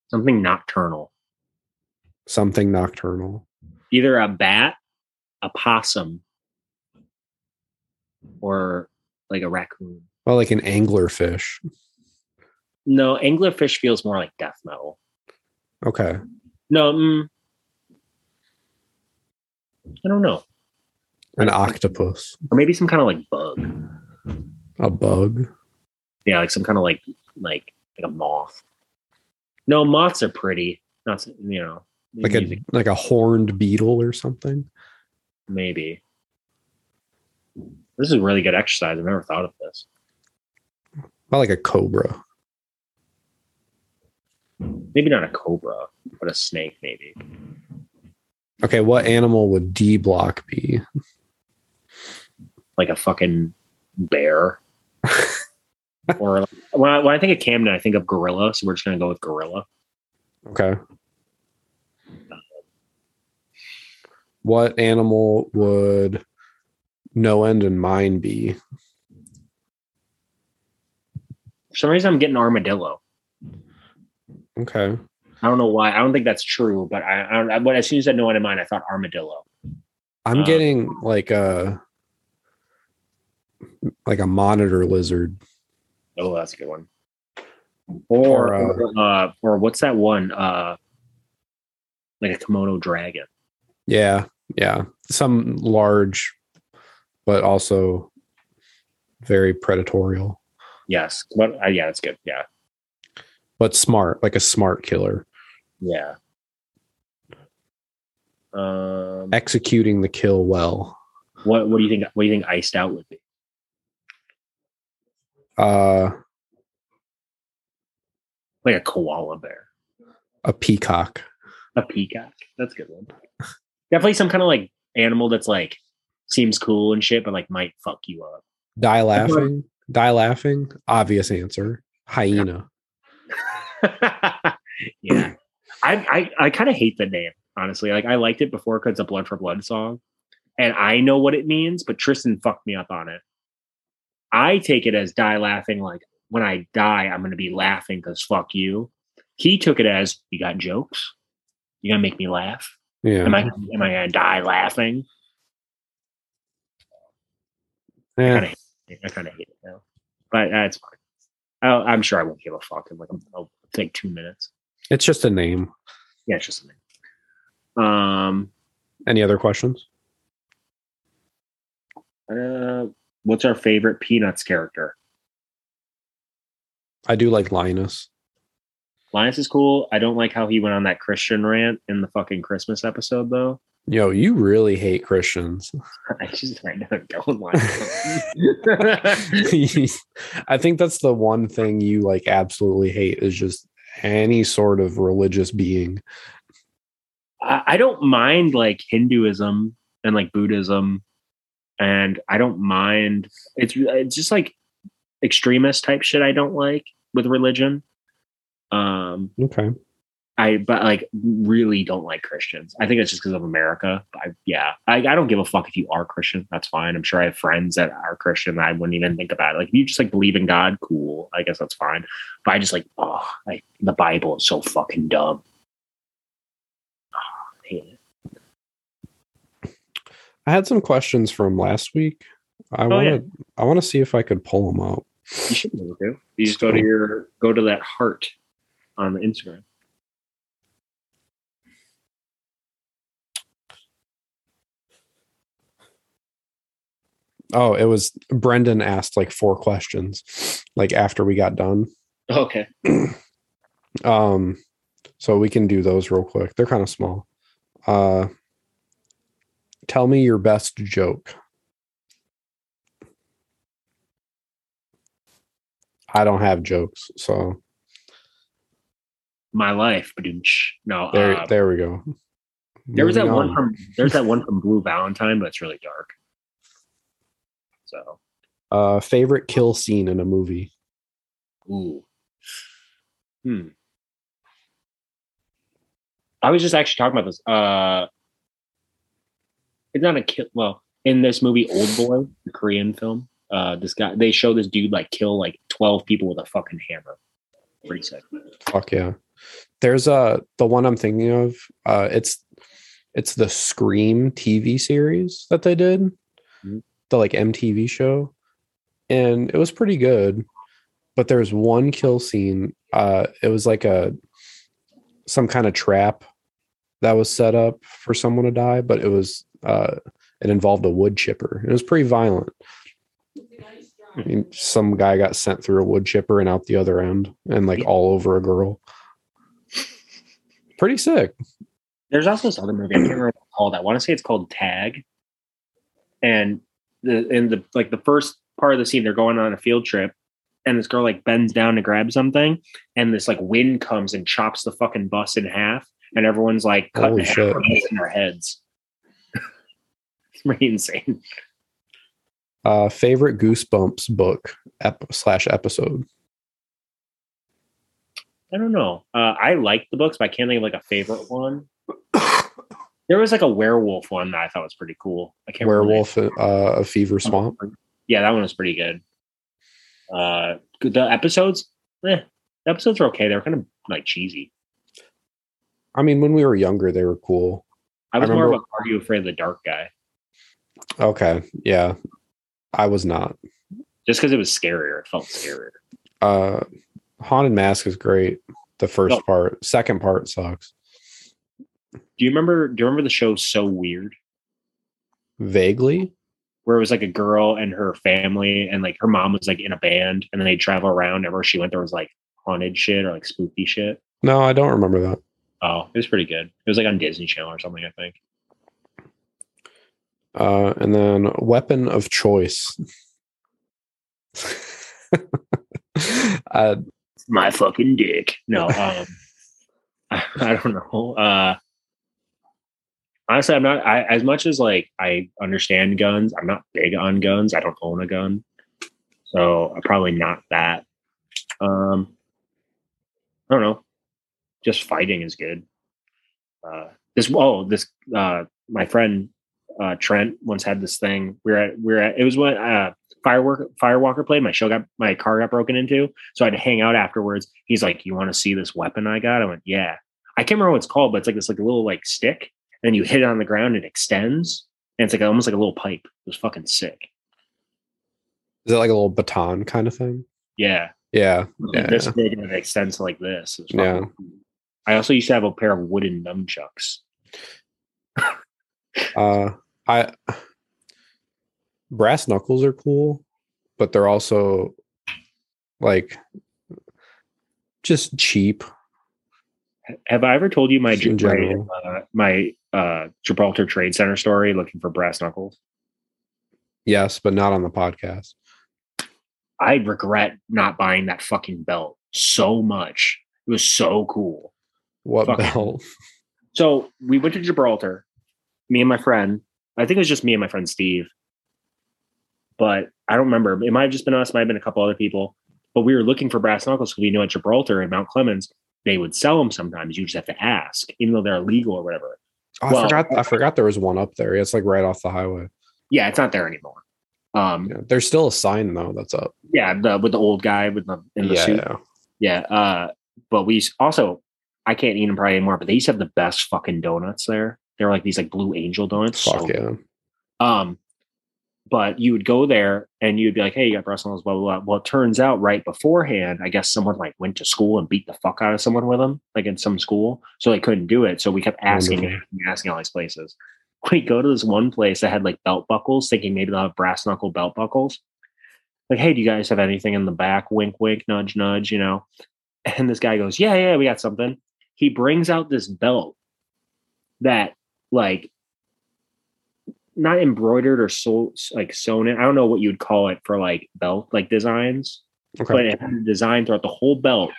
Something nocturnal. Something nocturnal. Either a bat, a possum, or like a raccoon. Well, like an anglerfish. No, anglerfish feels more like death metal. Okay. No, mm, I don't know. An octopus. Or maybe some kind of like bug. A bug? Yeah, like some kind of like like like a moth. No, moths are pretty. Not, you know, like a music. like a horned beetle or something. Maybe. This is really good exercise. I've never thought of this. Not like a cobra. Maybe not a cobra, but a snake, maybe. Okay, what animal would D Block be? Like a fucking bear. Or like, when, I, when I think of Camden, I think of gorilla. So we're just going to go with gorilla. Okay. What animal would No End in Mind be? For some reason, I'm getting armadillo. Okay. I don't know why. I don't think that's true, but I, I, don't, I but as soon as I had No End in Mind, I thought armadillo. I'm um, getting like a like a monitor lizard. Oh, that's a good one. Or, or, uh, uh, or what's that one? Uh, like a kimono dragon. Yeah, yeah. Some large, but also very predatorial. Yes, but uh, yeah, that's good. Yeah, but smart, like a smart killer. Yeah. Um, Executing the kill well. What What do you think? What do you think Iced Out would be? Uh, like a koala bear, a peacock, a peacock. That's a good one. Definitely some kind of like animal that's like seems cool and shit, but like might fuck you up. Die laughing, die laughing. Obvious answer. Hyena. Yeah, I I, I kind of hate the name, honestly. Like I liked it before because it's a Blood for Blood song, and I know what it means, but Tristan fucked me up on it. I take it as die laughing, like when I die, I'm going to be laughing because fuck you. He took it as you got jokes. You're going to make me laugh. Yeah. Am I am I going to die laughing? Yeah. I kind of hate, hate it now, but that's uh, fine. I'll, I'm sure I won't give a fuck. In like I'll take two minutes. It's just a name. Yeah, it's just a name. Um. Any other questions? Uh. What's our favorite Peanuts character? I do like Linus. Linus is cool. I don't like how he went on that Christian rant in the fucking Christmas episode, though. Yo, you really hate Christians. I just I never go with Linus. I think that's the one thing you like absolutely hate is just any sort of religious being. I, I don't mind like Hinduism and like Buddhism. And I don't mind. It's, it's just like extremist type shit I don't like with religion. Um, okay. I but like really don't like Christians. I think it's just because of America. I, yeah, I, I don't give a fuck if you are Christian. That's fine. I'm sure I have friends that are Christian. That I wouldn't even think about it. Like if you just like believe in God, cool. I guess that's fine. But I just like oh, like the Bible is so fucking dumb. Oh, I hate it. I had some questions from last week. I oh, want to. Yeah. I want to see if I could pull them out. You should be able to. You just go to your go to that heart on Instagram. Oh, it was Brendan asked like four questions, like after we got done. Okay. um, so we can do those real quick. They're kind of small. Uh, tell me your best joke. I don't have jokes, so. My life. No. There, uh, there we go. There was that on. one from there's that one from Blue Valentine, but it's really dark. So, uh, favorite kill scene in a movie. Ooh. Hmm. I was just actually talking about this. Uh, it's not a kill. Well, in this movie, Old Boy, the Korean film, uh, this guy, they show this dude like kill like twelve people with a fucking hammer. Pretty sick. Fuck yeah. There's uh the one I'm thinking of. Uh, it's it's the Scream T V series that they did, mm-hmm. the like M T V show, and it was pretty good. But there's one kill scene. Uh, it was like a some kind of trap that was set up for someone to die, but it was uh, it involved a wood chipper. It was pretty violent. I mean, some guy got sent through a wood chipper and out the other end, and like yeah. all over a girl. Pretty sick. There's also this other movie I can't remember what it's called. I want to say it's called Tag, and the in the like the first part of the scene, they're going on a field trip, and this girl like bends down to grab something, and this like wind comes and chops the fucking bus in half, and everyone's like cutting half in their heads. It's pretty insane. Uh, favorite Goosebumps book ep- slash episode. I don't know. Uh, I like the books, but I can't think of like a favorite one. There was like a werewolf one that I thought was pretty cool. I can't werewolf uh, a Fever Swamp. Yeah, that one was pretty good. Uh, the episodes, eh, the episodes are okay. They were kind of like cheesy. I mean, when we were younger, they were cool. I was I remember... more of a Are You Afraid of the Dark guy. Okay, yeah, I was not. Just because it was scarier, it felt scarier. Uh. Haunted Mask is great. The first no. part, second part sucks. Do you remember? Do you remember the show So Weird? Vaguely, where it was like a girl and her family, and like her mom was like in a band, and then they travel around. Everywhere she went, there was like haunted shit or like spooky shit. No, I don't remember that. Oh, it was pretty good. It was like on Disney Channel or something, I think. Uh, and then weapon of choice. uh, My fucking dick. No, um, I, I don't know. Uh, honestly, I'm not. I, as much as like I understand guns, I'm not big on guns. I don't own a gun, so I'm probably not that. Um, I don't know. Just fighting is good. Uh, this oh, this uh, my friend uh, Trent once had this thing. We we're at we we're at it was when. Uh, Firework, Firewalker played. My show got my car got broken into, so I had to hang out afterwards. He's like, "You want to see this weapon I got?" I went, "Yeah." I can't remember what it's called, but it's like this, like a little like stick, and you hit it on the ground, it extends, and it's like almost like a little pipe. It was fucking sick. Is it like a little baton kind of thing? Yeah, yeah. yeah this yeah. big and it extends to like this. Yeah. Cool. I also used to have a pair of wooden nunchucks. uh, I. Brass knuckles are cool, but they're also like just cheap. Have I ever told you my Gibraltar, uh, my uh, Gibraltar Trade Center story looking for brass knuckles? Yes, but not on the podcast. I regret not buying that fucking belt so much. It was so cool. What Fuck. belt? So we went to Gibraltar, me and my friend. I think it was just me and my friend Steve. But I don't remember. It might have just been us. Might have been a couple other people. But we were looking for brass knuckles because we knew at Gibraltar and Mount Clemens they would sell them sometimes. You just have to ask, even though they're illegal or whatever. Oh, well, I forgot. I forgot there was one up there. It's like right off the highway. Yeah, it's not there anymore. Um, yeah, there's still a sign though that's up. Yeah, the, with the old guy with the in the yeah, suit. Yeah, yeah. Uh, but we also I can't eat them probably anymore. But they used to have the best fucking donuts there. They were like these like Blue Angel donuts. Fuck so, yeah. Um. But you would go there and you'd be like, hey, you got brass knuckles, blah, blah, blah. Well, it turns out right beforehand, I guess someone like went to school and beat the fuck out of someone with them, like in some school. So they couldn't do it. So we kept asking and asking all these places. we go to this one place that had like belt buckles, thinking maybe they'll have brass knuckle belt buckles. Like, hey, do you guys have anything in the back? Wink, wink, nudge, nudge, you know? And this guy goes, yeah, yeah, we got something. He brings out this belt that like not embroidered or so, like sewn in. I don't know what you'd call it for like belt, like designs, okay. But it had a design throughout the whole belt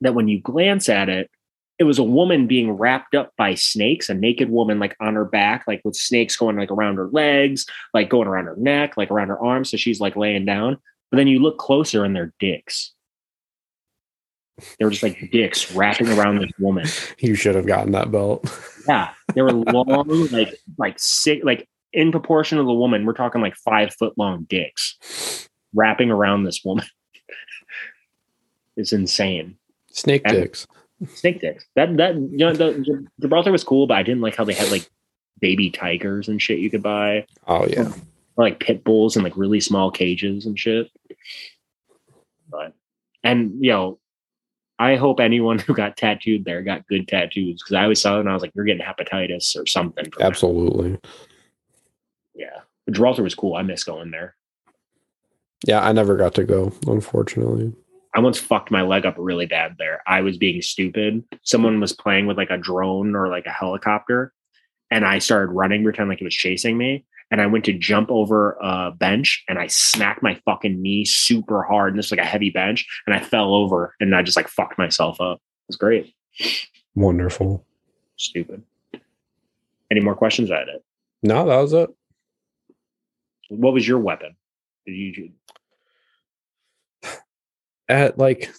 that when you glance at it, it was a woman being wrapped up by snakes, a naked woman, like on her back, like with snakes going like around her legs, like going around her neck, like around her arms. So she's like laying down. But then you look closer and they're dicks. They were just like dicks wrapping around this woman. You should have gotten that belt. Yeah. They were long, like, like sick, like in proportion to the woman. We're talking like five foot long dicks wrapping around this woman. It's insane. Snake and, dicks. Snake dicks. That that you know, the Gibraltar was cool, but I didn't like how they had like baby tigers and shit you could buy. Oh yeah, or like pit bulls and like really small cages and shit. But and you know, I hope anyone who got tattooed there got good tattoos, because I always saw them and I was like, you're getting hepatitis or something. Absolutely. That. Yeah, but Gibraltar was cool. I miss going there. Yeah, I never got to go, unfortunately. I once fucked my leg up really bad there. I was being stupid. Someone was playing with like a drone or like a helicopter, and I started running, pretending like it was chasing me. And I went to jump over a bench, and I smacked my fucking knee super hard. And this was like a heavy bench, and I fell over, and I just like fucked myself up. It was great. Wonderful. Stupid. Any more questions at it? No, that was it. What was your weapon? Did you? At like,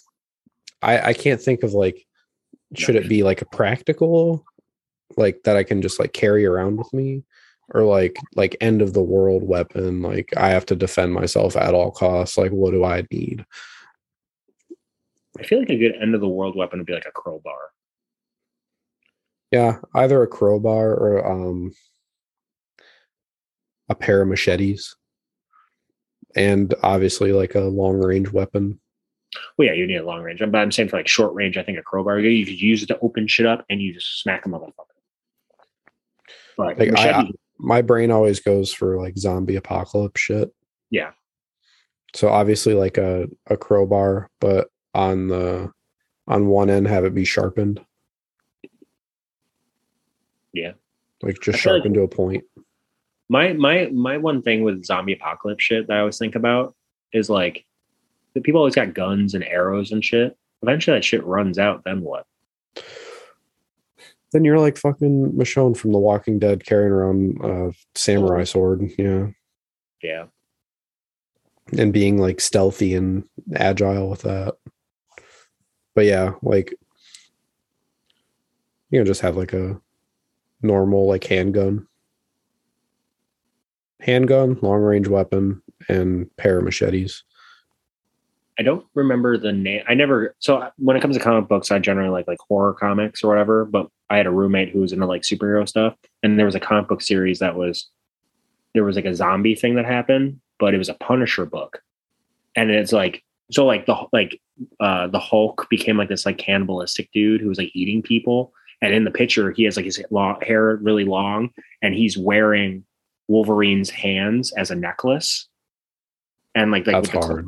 I, I can't think of like, should it be like a practical, like that I can just like carry around with me, or like, like end of the world weapon. Like I have to defend myself at all costs. Like, what do I need? I feel like a good end of the world weapon would be like a crowbar. Yeah. Either a crowbar or um, a pair of machetes, and obviously like a long range weapon. Well, yeah, you need a long range. But I'm saying for like short range, I think a crowbar, you could use it to open shit up and you just smack a motherfucker. But like, I, I, my brain always goes for like zombie apocalypse shit. Yeah. So obviously like a, a crowbar, but on the on one end have it be sharpened. Yeah. Like just sharpened like to a point. My my my one thing with zombie apocalypse shit that I always think about is like, people always got guns and arrows and shit. Eventually that shit runs out, then what? Then you're like fucking Michonne from The Walking Dead carrying around a samurai sword, you know? Yeah. And being like stealthy and agile with that. But yeah, like, you know, just have like a normal like handgun. Handgun, long range weapon, and pair of machetes. I don't remember the name. I never. So when it comes to comic books, I generally like like horror comics or whatever. But I had a roommate who was into like superhero stuff, and there was a comic book series that was there was like a zombie thing that happened, but it was a Punisher book, and it's like so like the like uh, the Hulk became like this like cannibalistic dude who was like eating people, and in the picture he has like his long, hair really long, and he's wearing Wolverine's hands as a necklace, and like like that's hard.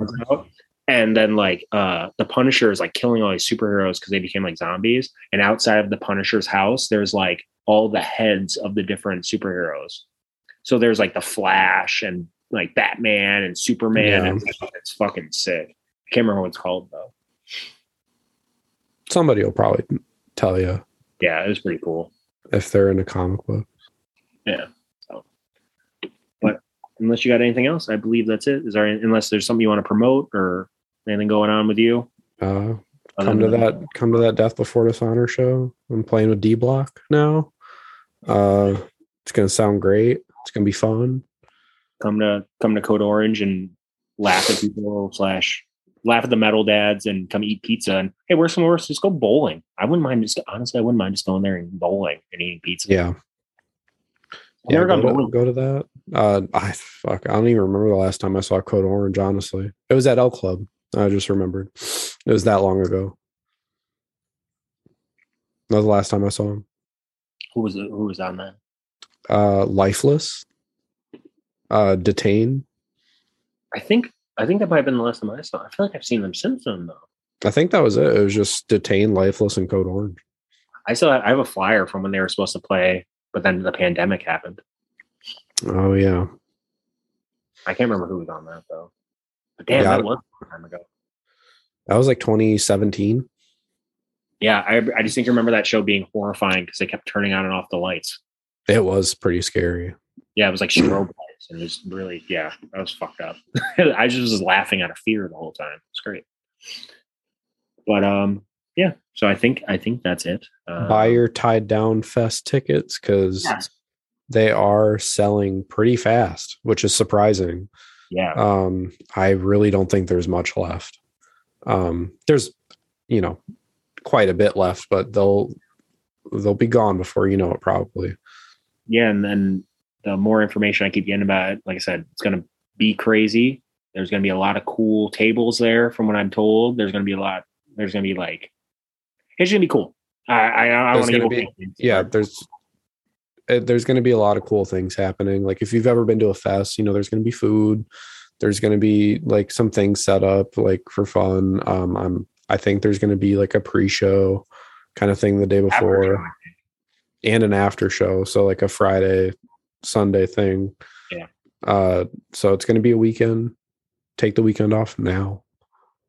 And then like uh, the Punisher is like killing all these superheroes because they became like zombies. And outside of the Punisher's house, there's like all the heads of the different superheroes. So there's like the Flash and like Batman and Superman. Yeah. And it's fucking sick. I can't remember what it's called though. Somebody will probably tell you. Yeah, it was pretty cool. If they're into comic books. Yeah. So. But unless you got anything else, I believe that's it. Is there unless there's something you want to promote or anything going on with you? Uh, come to that, come to that Death Before Dishonor show. I'm playing with D Block now. Uh, it's gonna sound great. It's gonna be fun. Come to come to Code Orange and laugh at people slash laugh at the metal dads and come eat pizza. And hey, worse and worse, just go bowling. I wouldn't mind just honestly, I wouldn't mind just going there and bowling and eating pizza. Yeah. Yeah, go to, go to that. Uh, I fuck. I don't even remember the last time I saw Code Orange. Honestly, it was at L Club. I just remembered. It was that long ago. That was the last time I saw him. Who was who was on that? uh, Lifeless, uh, Detain. I think I think that might have been the last time I saw. I feel like I've seen them since then, though. I think that was it. It was just Detain, Lifeless, and Code Orange. I still have, I have a flyer from when they were supposed to play, but then the pandemic happened. Oh, yeah. I can't remember who was on that, though. But damn, yeah, that was a long time ago. That was like twenty seventeen. Yeah, I, I just think I remember that show being horrifying because they kept turning on and off the lights. It was pretty scary. Yeah, it was like strobe lights. And it was really, yeah, that was fucked up. I just was laughing out of fear the whole time. It's great. But um, yeah, so I think I think that's it. Uh, Buy your Tied Down Fest tickets because yes. they are selling pretty fast, which is surprising. Yeah, um, I really don't think there's much left. Um, there's, you know, quite a bit left, but they'll they'll be gone before you know it, probably. Yeah, and then the more information I keep getting about it, like I said, it's going to be crazy. There's going to be a lot of cool tables there, from what I'm told. There's going to be a lot. There's going to be like, it's going to be cool. I I, I want to be. Yeah, there's there's going to be a lot of cool things happening. Like if you've ever been to a fest, you know there's going to be food. There's going to be like some things set up like for fun. Um, I'm I think there's going to be like a pre-show kind of thing the day before, and an after show. So like a Friday, Sunday thing. Yeah. Uh, so it's going to be a weekend. Take the weekend off now.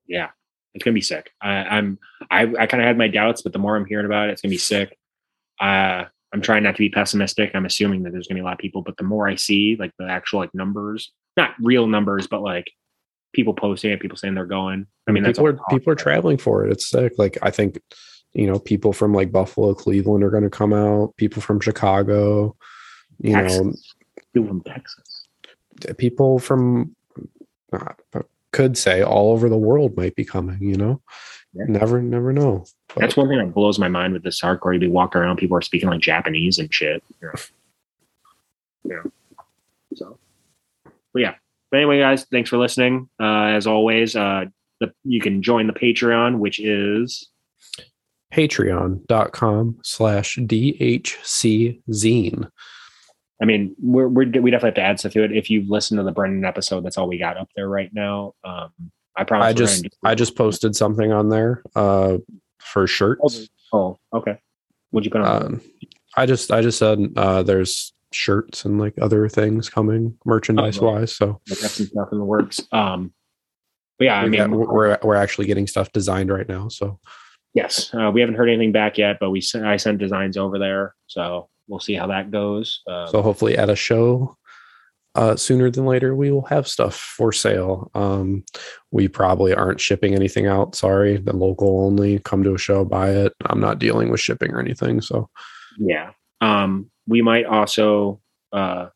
Yeah, it's gonna be sick. I, I'm I, I kind of had my doubts, but the more I'm hearing about it, it's gonna be sick. Uh, I'm trying not to be pessimistic. I'm assuming that there's gonna be a lot of people, but the more I see like the actual like numbers, not real numbers, but like people posting it, people saying they're going. I mean, people that's are people are traveling for it. It's sick. Like I think you know people from like Buffalo, Cleveland are gonna come out. People from Chicago, you Texas. know, people from Texas, people from. Uh, could say all over the world might be coming, you know? Yeah. Never, never know. But that's one thing that blows my mind with this hardcore. You be walking around, people are speaking like Japanese and shit. You know? Yeah. So, but yeah. But anyway, guys, thanks for listening. Uh, as always, uh, the, you can join the Patreon, which is patreon.com slash DHC zine. I mean, we're, we're, we definitely have to add stuff to it. If you've listened to the Brendan episode, that's all we got up there right now. Um, I promise. I just I just posted something on there uh, for shirts. Oh, okay. What'd you put on? Um, I just I just said uh, there's shirts and like other things coming merchandise wise. So we got some stuff in the works. Um, but yeah, I mean, got, we're we're actually getting stuff designed right now. So yes, uh, we haven't heard anything back yet, but we I sent designs over there. So. We'll see how that goes. Um, so hopefully at a show uh, sooner than later, we will have stuff for sale. Um, we probably aren't shipping anything out. Sorry. The local only. Come to a show, buy it. I'm not dealing with shipping or anything. So yeah. Um, we might also uh,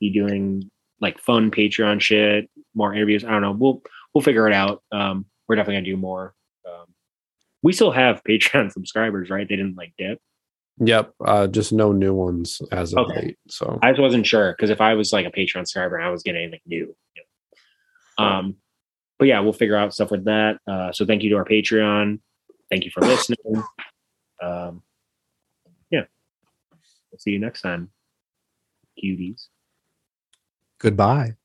be doing like fun Patreon shit, more interviews. I don't know. We'll, we'll figure it out. Um, we're definitely gonna do more. Um, we still have Patreon subscribers, right? They didn't like dip. Yep, uh, just no new ones as of okay. late. So I just wasn't sure because if I was like a Patreon subscriber, I was getting anything new. Um, but yeah, we'll figure out stuff with that. Uh, so thank you to our Patreon. Thank you for listening. Um, yeah, we'll see you next time, cuties. Goodbye.